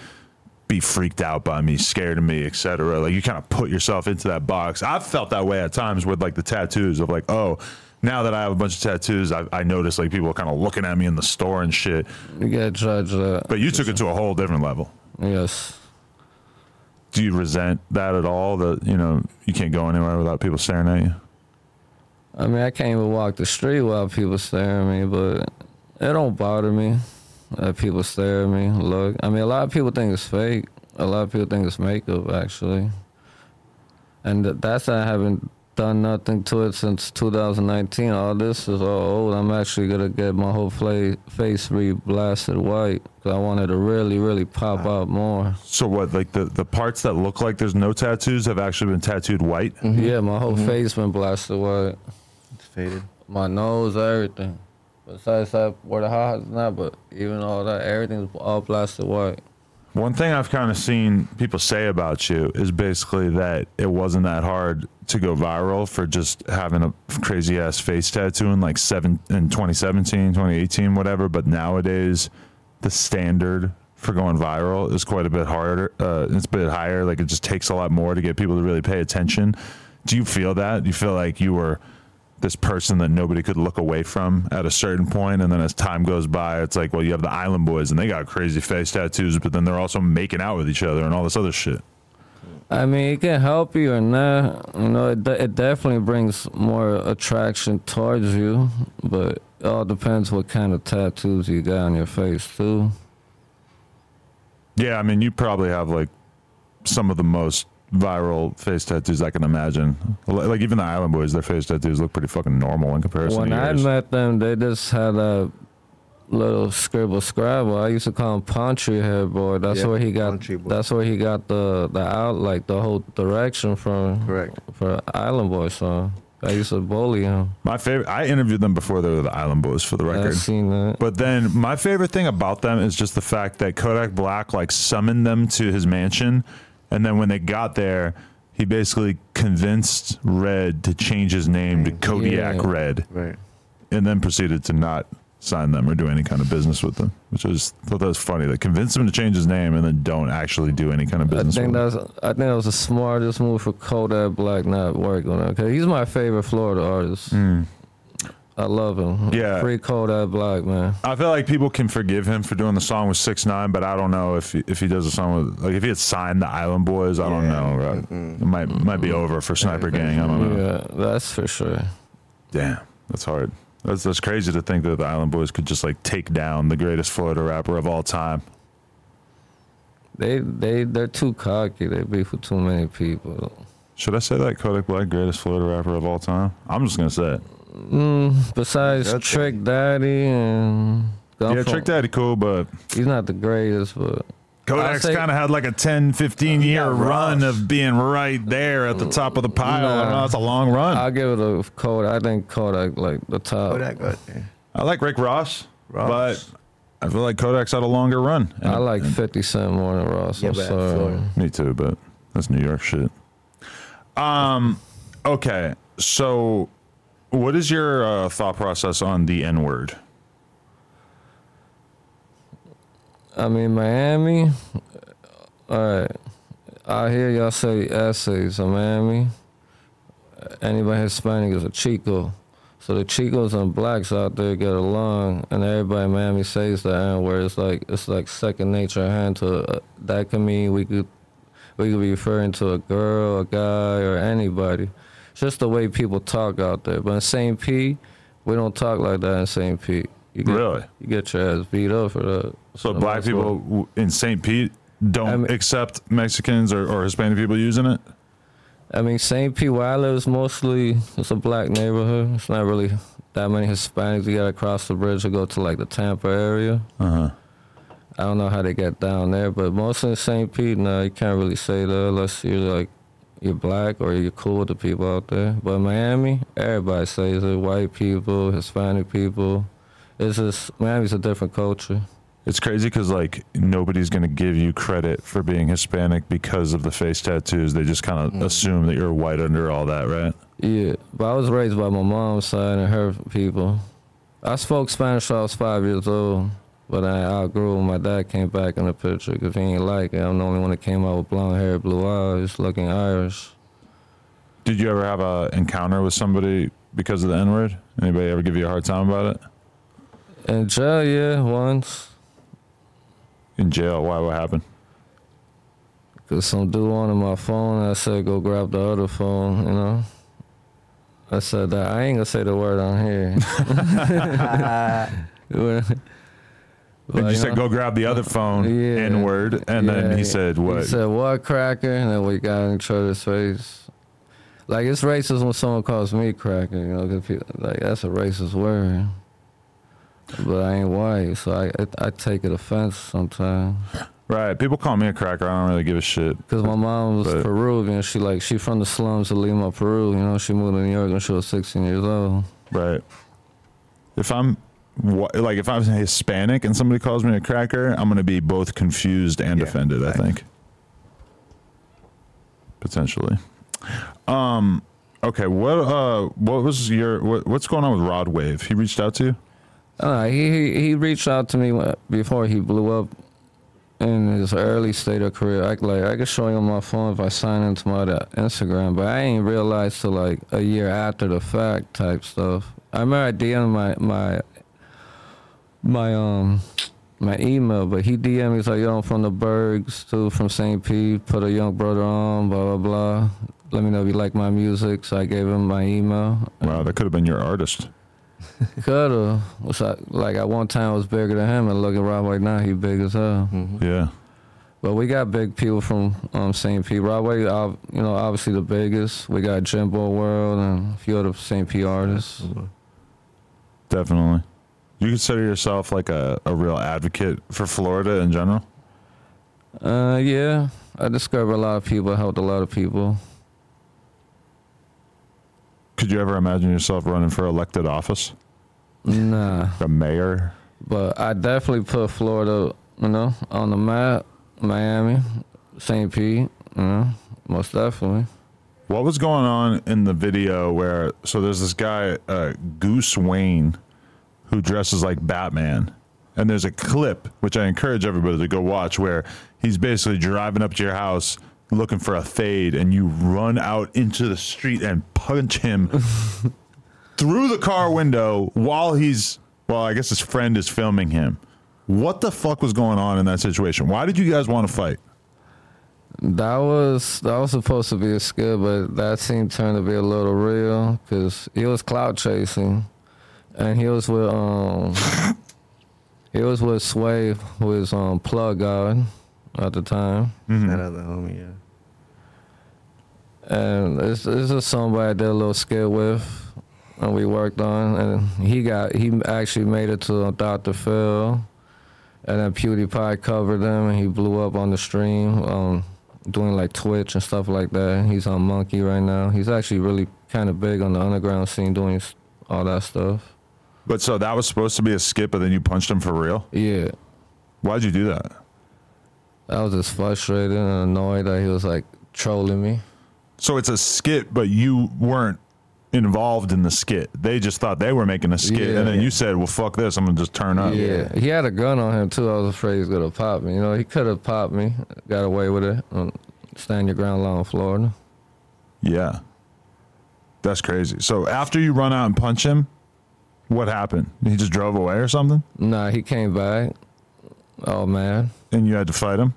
be freaked out by me, scared of me, et cetera. Like, you kind of put yourself into that box. I've felt that way at times with, like, the tattoos of, like, oh, now that I have a bunch of tattoos, I, I notice, like, people are kind of looking at me in the store and shit. You gotta judge that. But you took it to a whole different level. Yes. Do you resent that at all, that, you know, you can't go anywhere without people staring at you? I mean, I can't even walk the street without people staring at me, but it don't bother me. Uh, people stare at me, look. I mean, a lot of people think it's fake. A lot of people think it's makeup, actually. And th- that's I haven't done nothing to it since two thousand nineteen. All this is all old. I'm actually going to get my whole play- face re-blasted white because I wanted to really, really pop out more. So what, like the, the parts that look like there's no tattoos have actually been tattooed white? Mm-hmm. Yeah, my whole mm-hmm. face been blasted white. It's faded. My nose, everything. Besides that, where the hot is not, but even all that, everything's all blasted white. One thing I've kind of seen people say about you is basically that it wasn't that hard to go viral for just having a crazy-ass face tattoo in, like, seven, in twenty seventeen, twenty eighteen, whatever, but nowadays the standard for going viral is quite a bit harder. Uh, it's a bit higher. Like, it just takes a lot more to get people to really pay attention. Do you feel that? Do you feel like you were... this person that nobody could look away from at a certain point, and then as time goes by, it's like, well, you have the Island Boys, and they got crazy face tattoos, but then they're also making out with each other and all this other shit. I mean, it can help you or not. You know, it, it definitely brings more attraction towards you, but it all depends what kind of tattoos you got on your face, too. Yeah, I mean, you probably have, like, some of the most viral face tattoos I can imagine. Like, even the Island Boys, their face tattoos look pretty fucking normal in comparison when to yours. When I met them, they just had a little scribble scribble. I used to call him Pontry Hair Boy. That's yeah, where he got that's where he got the, the out like the whole direction from. Correct. For Island Boys song. I used to bully him. My favorite. I interviewed them before they were the Island Boys, for the record. I've seen that. But then my favorite thing about them is just the fact that Kodak Black like summoned them to his mansion. And then when they got there, he basically convinced Red to change his name to Kodak yeah. Red. Right. And then proceeded to not sign them or do any kind of business with them, which was, I thought that was funny. They convinced him to change his name and then don't actually do any kind of business I think with them. I think that was the smartest move for Kodak Black not working on it. 'Cause he's my favorite Florida artist. Mm. I love him. Yeah. Free Kodak Black, man. I feel like people can forgive him for doing the song with six nine, but I don't know if he, if he does a song with, like, if he had signed the Island Boys, I yeah. don't know. Right? Mm-hmm. It might might be over for Sniper mm-hmm. Gang. I don't know. Yeah, that's for sure. Damn, that's hard. That's, that's crazy to think that the Island Boys could just, like, take down the greatest Florida rapper of all time. They, they, they're too cocky. They beef with too many people. Should I say that? Kodak Black, greatest Florida rapper of all time? I'm just going to say it. Mm, besides That's Trick Daddy and... Gunful. Yeah, Trick Daddy cool, but... He's not the greatest, but... Kodak's kind of had like a ten, fifteen-year run of being right there at the top of the pile. Nah, I know it's a long run. I'll give it a Kodak. I think Kodak, like, the top. Kodak, but, yeah. I like Rick Ross, Ross, but I feel like Kodak's had a longer run. And I like fifty cent more than Ross. Yeah, I'm sorry. Me too, but that's New York shit. Um, okay, so what is your uh, thought process on the N-word? I mean, Miami, all right, I hear y'all say essays, so Miami, anybody Hispanic is a Chico. So the Chicos and blacks out there get along, and everybody in Miami says the N-word. It's like, it's like second nature hand to, uh, that can mean we could, we could be referring to a girl, a guy, or anybody. It's just the way people talk out there. But in Saint Pete, we don't talk like that in Saint Pete. You get, really? You get your ass beat up for that. So black people in Saint Pete don't I mean, accept Mexicans or, or Hispanic people using it? I mean, Saint Pete, where I live, is mostly, it's a black neighborhood. It's not really that many Hispanics. You got to cross the bridge to go to, like, the Tampa area. Uh-huh. I don't know how they get down there, but mostly in Saint Pete, no, you can't really say that unless you're, like, you're black or you're cool with the people out there. But in Miami, everybody says it. White people, Hispanic people. It's just, Miami's a different culture. It's crazy because, like, nobody's going to give you credit for being Hispanic because of the face tattoos. They just kind of mm-hmm. assume that you're white under all that, right? Yeah, but I was raised by my mom's side and her people. I spoke Spanish when I was five years old, but I outgrew when my dad came back in the picture because he ain't like it. I'm the only one that came out with blonde hair, blue eyes, looking Irish. Did you ever have a encounter with somebody because of the N-word? Anybody ever give you a hard time about it? In jail, yeah, once. In jail? Why? What happened? Because some dude wanted my phone, and I said, go grab the other phone, you know? I said that. I ain't going to say the word on here. but, but, you, you said, know? Go grab the other phone, yeah, N-word, and yeah, then he said what? He said, what, cracker? And then we got in each other's face. Like, it's racist when someone calls me cracker, you know? Cause people, like, that's a racist word. But I ain't white, so I, I I take it offense sometimes. Right, people call me a cracker. I don't really give a shit. Cause my mom was but. Peruvian. She like she from the slums of Lima, Peru. You know, she moved to New York when she was sixteen years old. Right. If I'm like if I'm Hispanic and somebody calls me a cracker, I'm gonna be both confused and yeah, offended. Right. I think. Potentially. Um. Okay. What uh. What was your what, What's going on with Rod Wave? He reached out to you. Uh, he he reached out to me before he blew up in his early state of career. I, like, I could show you on my phone if I sign into my Instagram, but I ain't realized till like a year after the fact type stuff. I remember I D M'd my, my, my, um, my email, but he D M'd me, he's like, yo, I'm from the Bergs, too, from Saint Pete, put a young brother on, blah, blah, blah. Let me know if you like my music, so I gave him my email. Wow, that could have been your artist. Coulda. Like, at one time I was bigger than him, and look at Rob right now, he big as hell. Mm-hmm. Yeah. But we got big people from um, Saint Pete. Rob Wade, you know, obviously the biggest. We got Jimbo World and a few other Saint Pete artists. Definitely. You consider yourself like a, a real advocate for Florida in general? Uh, yeah. I discovered a lot of people, helped a lot of people. Could you ever imagine yourself running for elected office? Nah. The mayor? But I definitely put Florida, you know, on the map. Miami, Saint Pete, you know, most definitely. What was going on in the video where, so there's this guy, uh, Goose Wayne, who dresses like Batman. And there's a clip, which I encourage everybody to go watch, where he's basically driving up to your house looking for a fade, and you run out into the street and punch him through the car window while he's, well, I guess his friend is filming him. What the fuck was going on in that situation? Why did you guys want to fight? That was that was supposed to be a skit, but that scene turned to be a little real because he was clout chasing, and he was with um he was with Sway, who is um Plug God at the time. Mm-hmm. That other homie, yeah. And it's, it's just somebody I did a little skit with, and we worked on, and he got he actually made it to Doctor Phil, And then PewDiePie covered him, and he blew up on the stream, um, doing like Twitch and stuff like that. He's on Monkey right now. He's actually really kind of big on the underground scene, doing all that stuff. But so that was supposed to be a skip, but then you punched him for real? Yeah. Why'd you do that? I was just frustrated and annoyed that he was like trolling me. So it's a skit, but you weren't involved in the skit. They just thought they were making a skit, yeah, and then yeah. you said, well, fuck this, I'm gonna just turn up. Yeah, he had a gun on him too. I was afraid he was gonna pop me. You know, he could have popped me, got away with it. Stand your ground law in Florida. Yeah, that's crazy. So after you run out and punch him, what happened? He just drove away or something? Nah, he came back. Oh man. And you had to fight him?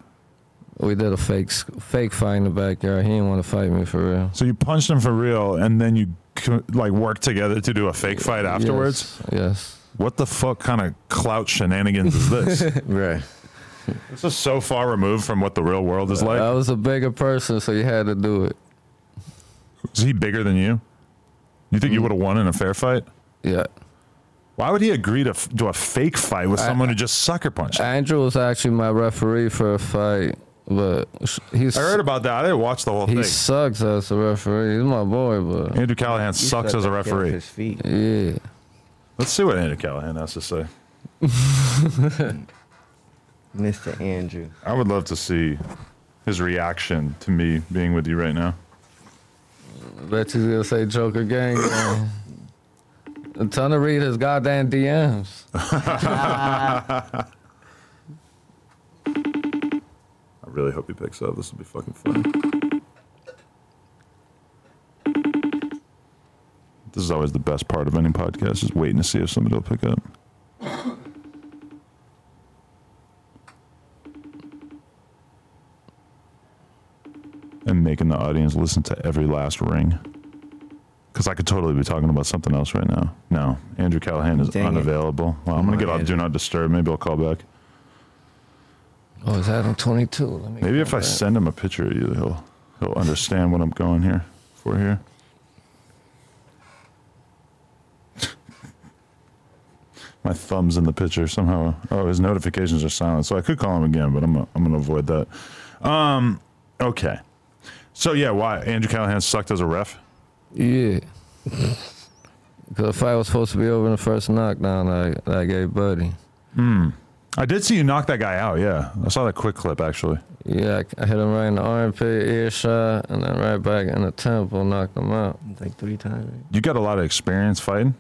We did a fake fake fight in the backyard. He didn't want to fight me for real. So you punched him for real, and then you like worked together to do a fake fight afterwards? Yes. yes. What the fuck kind of clout shenanigans is this? Right. This is so far removed from what the real world is like. I was a bigger person, so you had to do it. Is he bigger than you? You think mm. you would have won in a fair fight? Yeah. Why would he agree to f- do a fake fight with someone I, who just sucker punched him? Andrew was actually my referee for a fight. But he's, I heard about that. I didn't watch the whole he thing. He sucks as a referee. He's my boy, but Andrew Callahan sucks as a referee. His feet. Yeah. Let's see what Andrew Callahan has to say. Mister Andrew. I would love to see his reaction to me being with you right now. I bet he's gonna say Joker Gang. I'm trying to read his goddamn D Ms. I really hope he picks up. This will be fucking fun. This is always the best part of any podcast, just waiting to see if somebody will pick up. And making the audience listen to every last ring. Because I could totally be talking about something else right now. No, Andrew Callahan is Dang unavailable. Well, I'm going to get off Do Not Disturb. Maybe I'll call back. Oh, is that on twenty-two? Let me Maybe if I that. send him a picture of you, he'll he'll understand what I'm going here for here. My thumb's in the picture somehow. Oh, his notifications are silent, so I could call him again, but I'm a, I'm gonna avoid that. Um, okay. So yeah, why Andrew Callahan sucked as a ref? Yeah, because the fight was supposed to be over in the first knockdown that I, that I gave Buddy. Hmm. I did see you knock that guy out, yeah. I saw that quick clip, actually. Yeah, I hit him right in the armpit, earshot, and then right back in the temple, knocked him out. Like three times. You got a lot of experience fighting?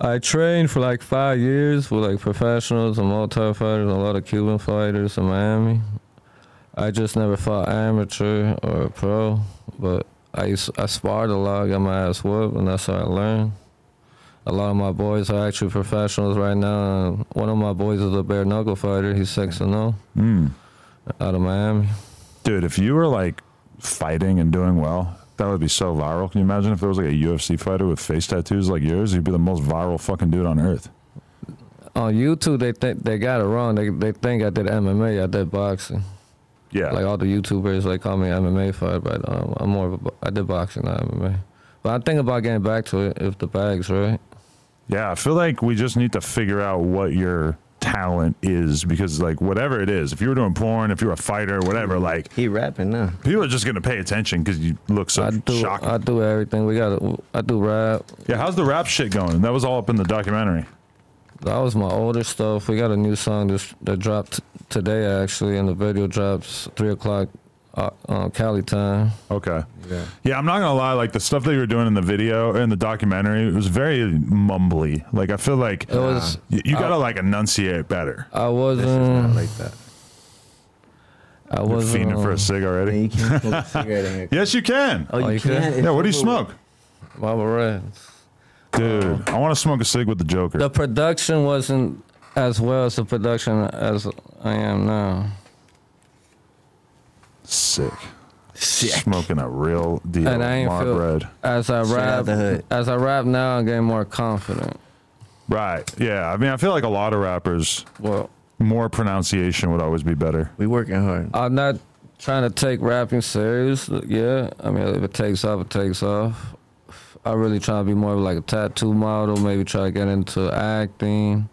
I trained for like five years with like professionals and multi-fighters, and a lot of Cuban fighters in Miami. I just never fought amateur or pro, but I, used, I sparred a lot, got my ass whooped, and that's how I learned. A lot of my boys are actually professionals right now. One of my boys is a bare knuckle fighter. He's six and oh mm. out of Miami. Dude, if you were like fighting and doing well, that would be so viral. Can you imagine if there was like a U F C fighter with face tattoos like yours? You'd be the most viral fucking dude on earth. On YouTube, they think they got it wrong. They they think I did M M A. I did boxing. Yeah. Like all the YouTubers, they call me M M A fighter, but um, I'm more of a, I did boxing, not M M A. But I'm thinking about getting back to it if the bag's right. Yeah, I feel like we just need to figure out what your talent is, because, like, whatever it is, if you were doing porn, if you were a fighter, whatever, like... He rapping now. People are just going to pay attention because you look so I do, shocking. I do everything. We got to... I do rap. Yeah, how's the rap shit going? That was all up in the documentary. That was my older stuff. We got a new song that, that dropped today, actually, and the video drops three o'clock Uh, uh, Cali time. Okay. Yeah. Yeah, I'm not gonna lie. Like the stuff that you were doing in the video, in the documentary, it was very mumbly. Like I feel like it was, you, you I, gotta like enunciate better. I wasn't this is not like that. I wasn't fiending um, for a cig already. You can't smoke a cigarette in here. Yes, you can. Oh, you, oh, you can. can? Yeah. What do you smoke? Marble Reds. Dude, um, I want to smoke a cig with the Joker. The production wasn't as well as the production as I am now. Sick. Sick. Smoking a real deal. And I ain't feel, Red. As I rap, as I rap now, I'm getting more confident. Right. Yeah. I mean, I feel like a lot of rappers. Well, more pronunciation would always be better. We working hard. I'm not trying to take rapping serious. Yeah. I mean, if it takes off, it takes off. I really try to be more of like a tattoo model. Maybe try to get into acting.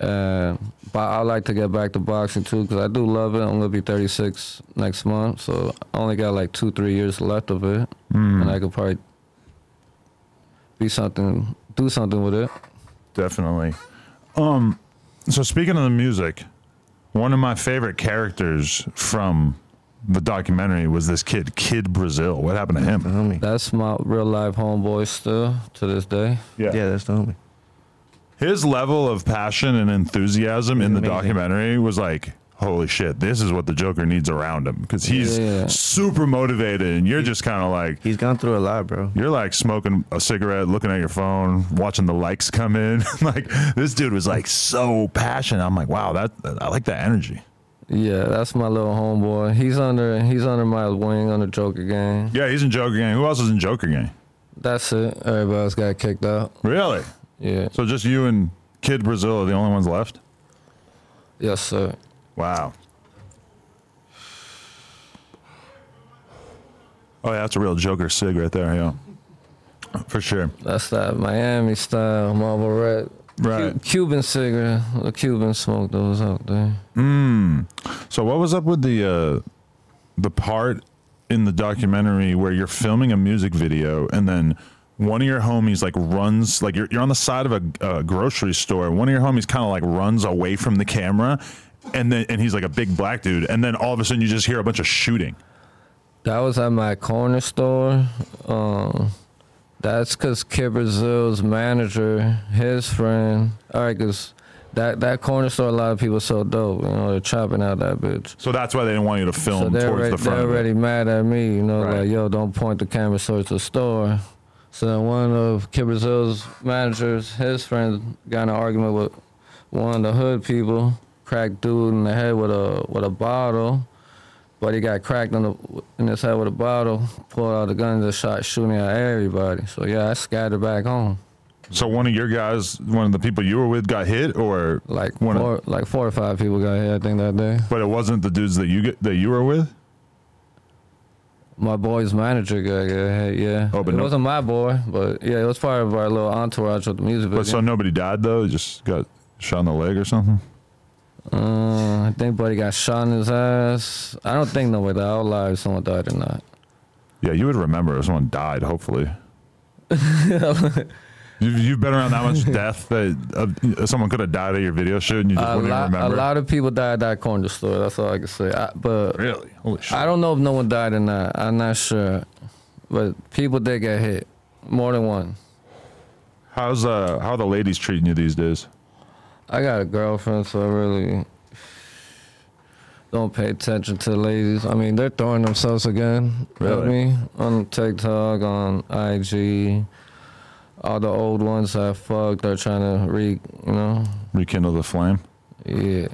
Uh, I like to get back to boxing too, because I do love it. I'm gonna be thirty-six next month, so I only got like two, three years left of it, mm. and I could probably be something, do something with it. Definitely. Um, so speaking of the music, one of my favorite characters from the documentary was this kid, Kid Brazil. What happened to him? That's my real life homeboy still to this day. Yeah, yeah, that's the homie. His level of passion and enthusiasm in the amazing. documentary was like, holy shit, this is what the Joker needs around him, because he's yeah, yeah, yeah. super motivated, and you're he, just kind of like... He's gone through a lot, bro. You're like smoking a cigarette, looking at your phone, watching the likes come in. Like, this dude was like so passionate. I'm like, wow, that I like that energy. Yeah, that's my little homeboy. He's under he's under my wing on the Joker Gang. Yeah, he's in Joker Gang. Who else is in Joker Gang? That's it. Everybody else got kicked out. Really? Yeah. So just you and Kid Brazil are the only ones left? Yes, sir. Wow. Oh, yeah, that's a real Joker cig right there, yeah. For sure. That's that Miami style, marble red. Right. C- Cuban cigarette. The Cuban smoke that was out there. Mm. So what was up with the uh, the part in the documentary where you're filming a music video and then one of your homies like runs, like you're, you're on the side of a, a grocery store. One of your homies kind of like runs away from the camera. And then, and he's like a big black dude. And then all of a sudden, you just hear a bunch of shooting. That was at my corner store. Um, that's because Kid Brazil's manager, his friend. All right, because that, that corner store, a lot of people sell dope. You know, they're chopping out that bitch. So that's why they didn't want you to film so towards re- the front. They're already mad at me. You know, right. Like, yo, don't point the camera towards the store. So then one of Kid Brazil's managers, his friend, got in an argument with one of the hood people. Cracked dude in the head with a with a bottle, but he got cracked in, the, in his head with a bottle, pulled out a gun, and just shot shooting at everybody. So, yeah, I scattered back home. So one of your guys, one of the people you were with got hit, or? Like one four, of, like four or five people got hit, I think, that day. But it wasn't the dudes that you get, that you were with? My boy's manager got hit, yeah. Oh, but it no- wasn't my boy, but, yeah, it was part of our little entourage with the music video. But so nobody died, though? Just got shot in the leg or something? Uh, I think Buddy got shot in his ass. I don't think no way that I would lie if someone died or not. Yeah, you would remember if someone died, hopefully. you've, you've been around that much death that uh, someone could have died at your video shoot and you just a wouldn't lot, remember. A lot of people died at that corner store. That's all I can say. I, but really? Holy shit. I don't know if no one died or not. I'm not sure. But people did get hit. More than one. How's uh, how are the ladies treating you these days? I got a girlfriend, so I really don't pay attention to ladies. I mean, they're throwing themselves again really? at me on TikTok, on I G. All the old ones I fucked, they're trying to re, you know, rekindle the flame. Yeah,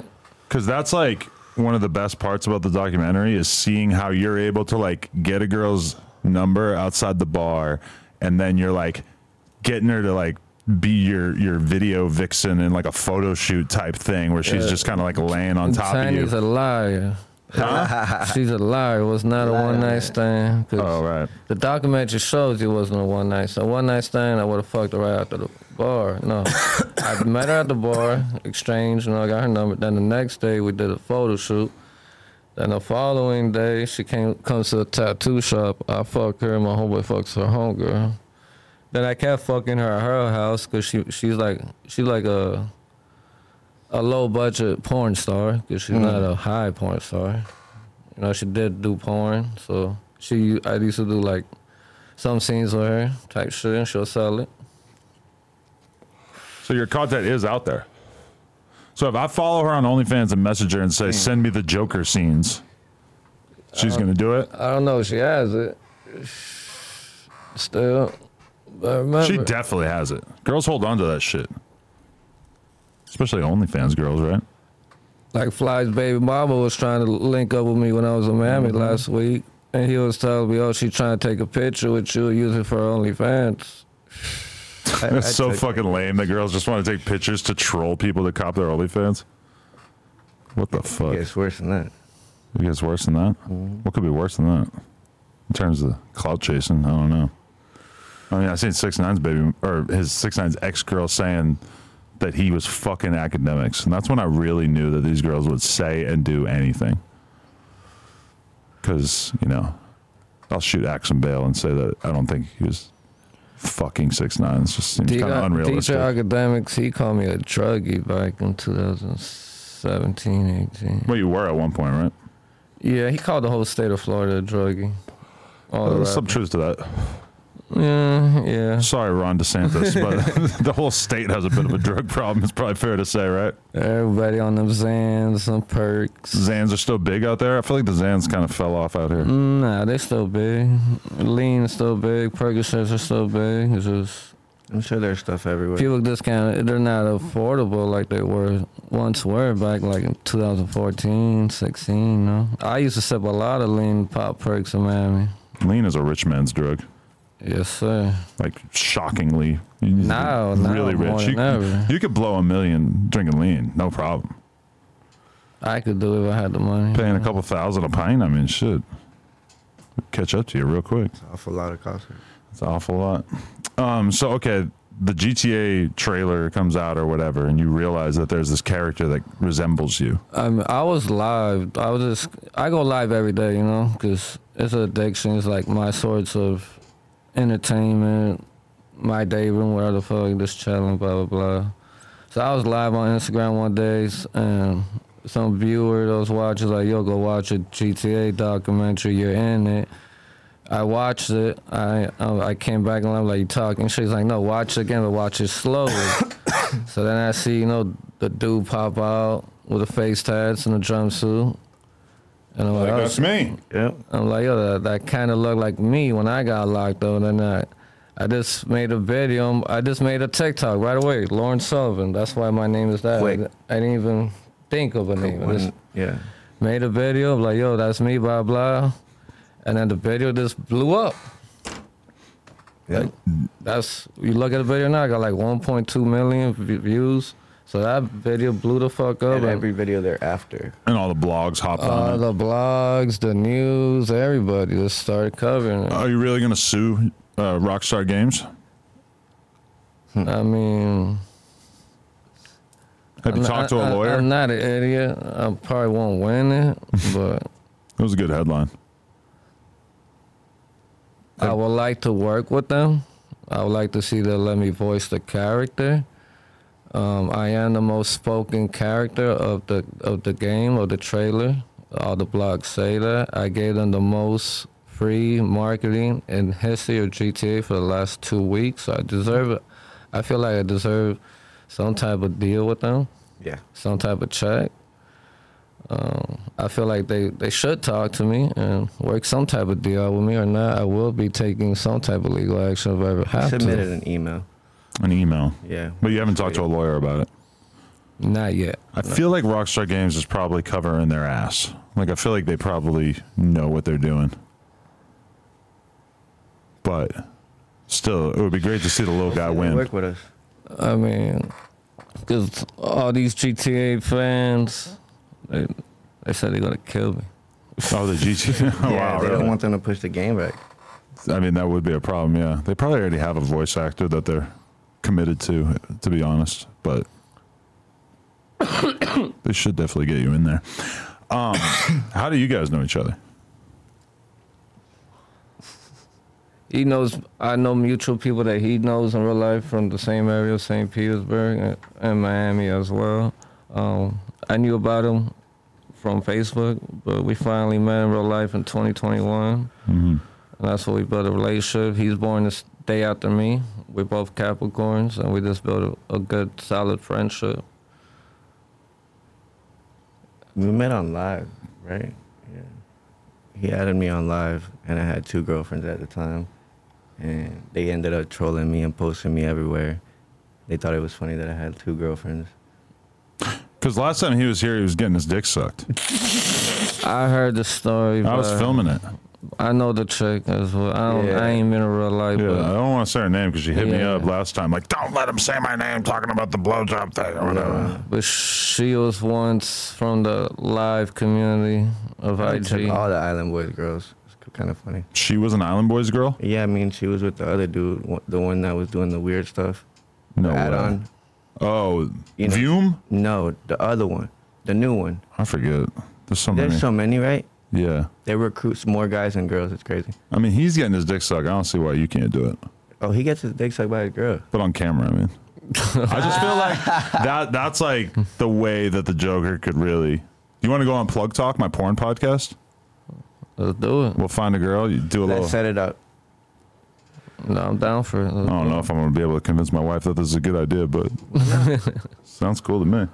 because that's like one of the best parts about the documentary is seeing how you're able to like get a girl's number outside the bar, and then you're like getting her to like. be your your video vixen in like a photo shoot type thing where she's yeah. just kind of like laying on top Tiny's of you. She's a liar. Huh? She's a liar. It was not a one night stand. Oh right. The documentary shows it wasn't a one night stand. A one night stand, I would have fucked her right after the bar. No, I met her at the bar, exchanged, and you know, I got her number. Then the next day we did a photo shoot. Then the following day she came comes to a tattoo shop. I fuck her. And my homeboy fucks her homegirl. Then I kept fucking her at her house because she, she's like she's like a a low-budget porn star because she's mm. not a high porn star. You know, she did do porn, so she I used to do, like, some scenes with her type shit, and she'll sell it. So your content is out there. So if I follow her on OnlyFans and message her and say, mm. send me the Joker scenes, she's going to do it? I don't know if she has it. Still... She definitely has it. Girls hold on to that shit. Especially OnlyFans girls, right? Like Fly's baby mama was trying to link up with me when I was in Miami mm-hmm. last week. And he was telling me, oh, she's trying to take a picture with you and use it for OnlyFans. It's so fucking it. lame that girls just want to take pictures to troll people that cop their OnlyFans. What the fuck? It gets worse than that. It gets worse than that? Mm-hmm. What could be worse than that? In terms of clout chasing, I don't know. I mean, I seen six nine's baby, or his six nine's ex girl saying that he was fucking academics. And that's when I really knew that these girls would say and do anything. Because, you know, I'll shoot Axon Bale and say that I don't think he was fucking six nine. It just seems kind of unrealistic. Teacher academics, he called me a druggie back in two thousand seventeen, eighteen. Well, you were at one point, right? Yeah, he called the whole state of Florida a druggie. All There's some truth to that. Yeah, yeah. Sorry, Ron DeSantis, but the whole state has a bit of a drug problem. It's probably fair to say, right? Everybody on them Xans, some perks. Xans are still big out there? I feel like the Xans kind of fell off out here. Nah, they're still big. Lean is still big. Percocets are still big. It's just, I'm sure there's stuff everywhere. People discounted. They're not affordable like they were once were back like in two thousand fourteen, sixteen, no? I used to sip a lot of lean pop perks in Miami. Lean is a rich man's drug. Yes, sir. Like, shockingly. No, no. Really rich. You, you, you could blow a million drinking lean. No problem. I could do it if I had the money. Paying a couple thousand a pint, I mean, shit. Catch up to you real quick. It's an awful lot of cost. It's an awful lot. Um, so, okay, the G T A trailer comes out or whatever, and you realize that there's this character that resembles you. Um, I was live. I was just, I go live every day, you know, because it's an addiction. It's like my sorts of entertainment, my day room, whatever the fuck, just chilling, blah, blah, blah. So I was live on Instagram one day, and some viewer that was watching was like, yo, go watch a G T A documentary, you're in it. I watched it, I I came back and I'm like, you talking? She's like, no, watch it again, but watch it slowly. So then I see, you know, the dude pop out with the face tats and the jumpsuit. And I'm like, like that's me. Yeah. I'm like, yo, that, that kind of looked like me when I got locked up. And then I, I just made a video. I just made a TikTok right away. Lauren Sullivan. That's why my name is that. Wait. I didn't even think of a name. When, I just yeah. Made a video. I'm like, yo, that's me, blah, blah. And then the video just blew up. Yeah. Like, that's, you look at the video now, I got like one point two million views. So that video blew the fuck up. And every video thereafter. And all the blogs hopped uh, on it. The blogs, the news, everybody just started covering it. Are you really going to sue uh, Rockstar Games? I mean... Have you I'm talked not, to a lawyer? I, I'm not an idiot. I probably won't win it, but... It was a good headline. I would like to work with them. I would like to see them let me voice the character. Um, I am the most spoken character of the of the game, of the trailer. All the blogs say that. I gave them the most free marketing in history of G T A for the last two weeks. So I deserve it. I feel like I deserve some type of deal with them. Yeah. Some type of check. Um, I feel like they, they should talk to me and work some type of deal out with me or not. I will be taking some type of legal action if I ever have to. Submitted an email. An email. Yeah. But you haven't talked to a lawyer about it? Not yet. I no. feel like Rockstar Games is probably covering their ass. Like, I feel like they probably know what they're doing. But still, it would be great to see the little guy win. Work with us. I mean, because all these G T A fans, they, they said they're going to kill me. Oh, the G T A? Oh, yeah, wow, they really? Don't want them to push the game back. I mean, that would be a problem, yeah. They probably already have a voice actor that they're committed to, to be honest, but they should definitely get you in there. Um, how do you guys know each other? He knows, I know mutual people that he knows in real life from the same area, Saint Petersburg and, and Miami as well. Um, I knew about him from Facebook, but we finally met in real life in twenty twenty-one. Mm-hmm. And that's where we built a relationship. He's born this day after me. We're both Capricorns, and we just built a, a good, solid friendship. We met on live, right? Yeah. He added me on live, and I had two girlfriends at the time. And they ended up trolling me and posting me everywhere. They thought it was funny that I had two girlfriends. Because last time he was here, he was getting his dick sucked. I heard the story. I was filming it. I know the chick as well. I, don't, yeah. I ain't been in real life. Yeah, but I don't want to say her name because she hit yeah. me up last time. Like, don't let him say my name talking about the blowjob thing or whatever. Yeah. But she was once from the live community of I G. Took all the Island Boys girls. It's kind of funny. She was an Island Boys girl? Yeah, I mean, she was with the other dude, the one that was doing the weird stuff. No way. Add-on. Oh, you know? Vume? No, the other one, the new one. I forget. There's so many. There's so many, right? Yeah. They recruit more guys than girls. It's crazy. I mean, he's getting his dick sucked. I don't see why you can't do it. Oh, he gets his dick sucked by a girl. But on camera, I mean. I just feel like that that's like the way that the Joker could really. You want to go on Plug Talk, my porn podcast? Let's do it. We'll find a girl. You do a Let's little. Set it up. No, I'm down for it. Let's I don't know it. If I'm going to be able to convince my wife that this is a good idea, but sounds cool to me.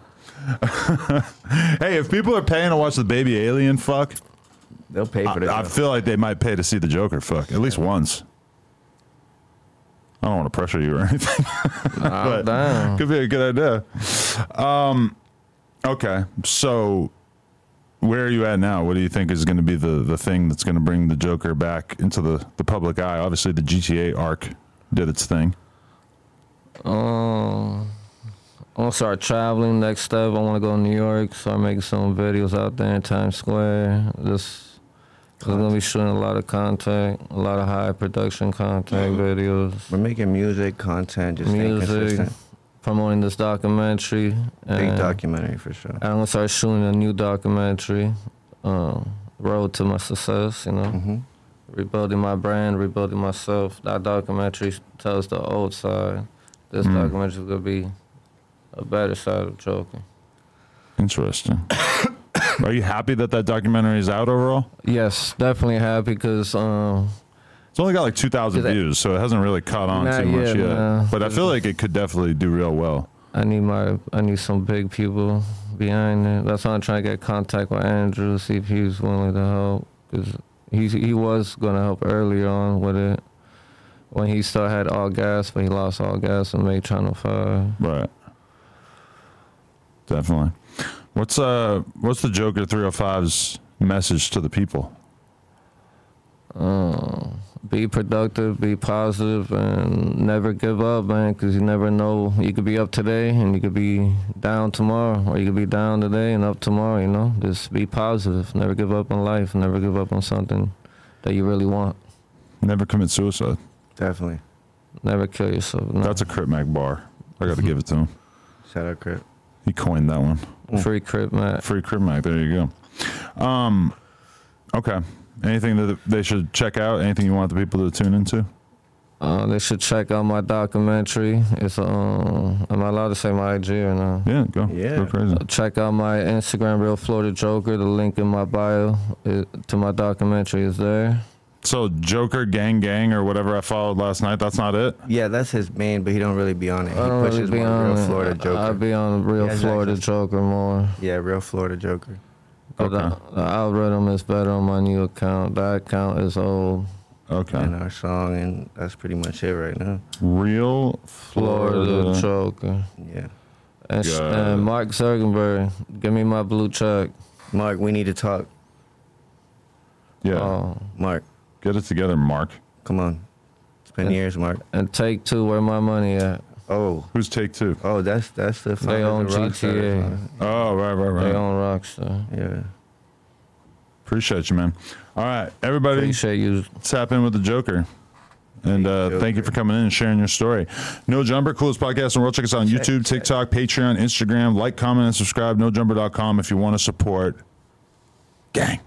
Hey, if people are paying to watch the Baby Alien fuck, they'll pay for it. I, I feel like they might pay to see the Joker fuck at least once. I don't want to pressure you or anything. Nah, but could be a good idea. Um, okay, so where are you at now? What do you think is going to be the, the thing that's going to bring the Joker back into the, the public eye? Obviously, the G T A arc did its thing. Um, I'm going to start traveling. Next step, I want to go to New York, start making some videos out there in Times Square. Just... We're going to be shooting a lot of content, a lot of high production content videos. We're making music, content, just music, staying consistent. Promoting this documentary. Big documentary for sure. I'm going to start shooting a new documentary, um, Road to My Success, you know. Mm-hmm. Rebuilding my brand, rebuilding myself. That documentary tells the old side. This mm. documentary is going to be a better side of Joker. Interesting. Are you happy that that documentary is out overall? Yes, definitely happy because... Um, it's only got like two thousand views, so it hasn't really caught on too much yet. yet. Nah. But I feel like it could definitely do real well. I need my, I need some big people behind it. That's why I'm trying to get contact with Andrew, see if he's willing to help. Because he, he was going to help earlier on with it. When he still had all gas, but he lost all gas and made Channel five. Right. Definitely. What's uh what's the Joker three oh five's message to the people? Uh, be productive, be positive, and never give up, man, because you never know. You could be up today, and you could be down tomorrow, or you could be down today and up tomorrow, you know? Just be positive. Never give up on life. Never give up on something that you really want. Never commit suicide. Definitely. Never kill yourself. No. That's a Crip Mac bar. I got to give it to him. Shout out, Crip. He coined that one. Free Crip Mac. Free Crip Mac. There you go. Um, okay. Anything that they should check out? Anything you want the people to tune into? Uh, they should check out my documentary. It's um. Am I allowed to say my I G or no? Yeah, go. Yeah. Go crazy. Uh, check out my Instagram, Real Florida Joker. The link in my bio it, to my documentary is there. So Joker Gang Gang or whatever I followed last night, that's not it? Yeah, that's his main, but he don't really be on it. He I don't pushes really be on Real it. Florida Joker. I'd be on Real yeah, Florida exactly. Joker more. Yeah, Real Florida Joker. Okay. The, the algorithm is better on my new account. That account is old. Okay. And our song, and that's pretty much it right now. Real Florida, Florida Joker. Yeah. And, and Mark Zuckerberg, give me my blue check. Mark, we need to talk. Yeah. Oh. Mark. Get it together, Mark. Come on. It's been and, years, Mark. And Take Two, where my money at? Oh. Who's Take Two? Oh, that's that's the they own the G T A. Oh, right, right, right. They own Rockstar. Yeah. Appreciate you, man. All right, everybody. Appreciate you. Tap in with the Joker. And uh, Joker. Thank you for coming in and sharing your story. No Jumper, coolest podcast in the world. Check us out on check, YouTube, check. TikTok, Patreon, Instagram. Like, comment, and subscribe. no jumper dot com if you want to support. Gang.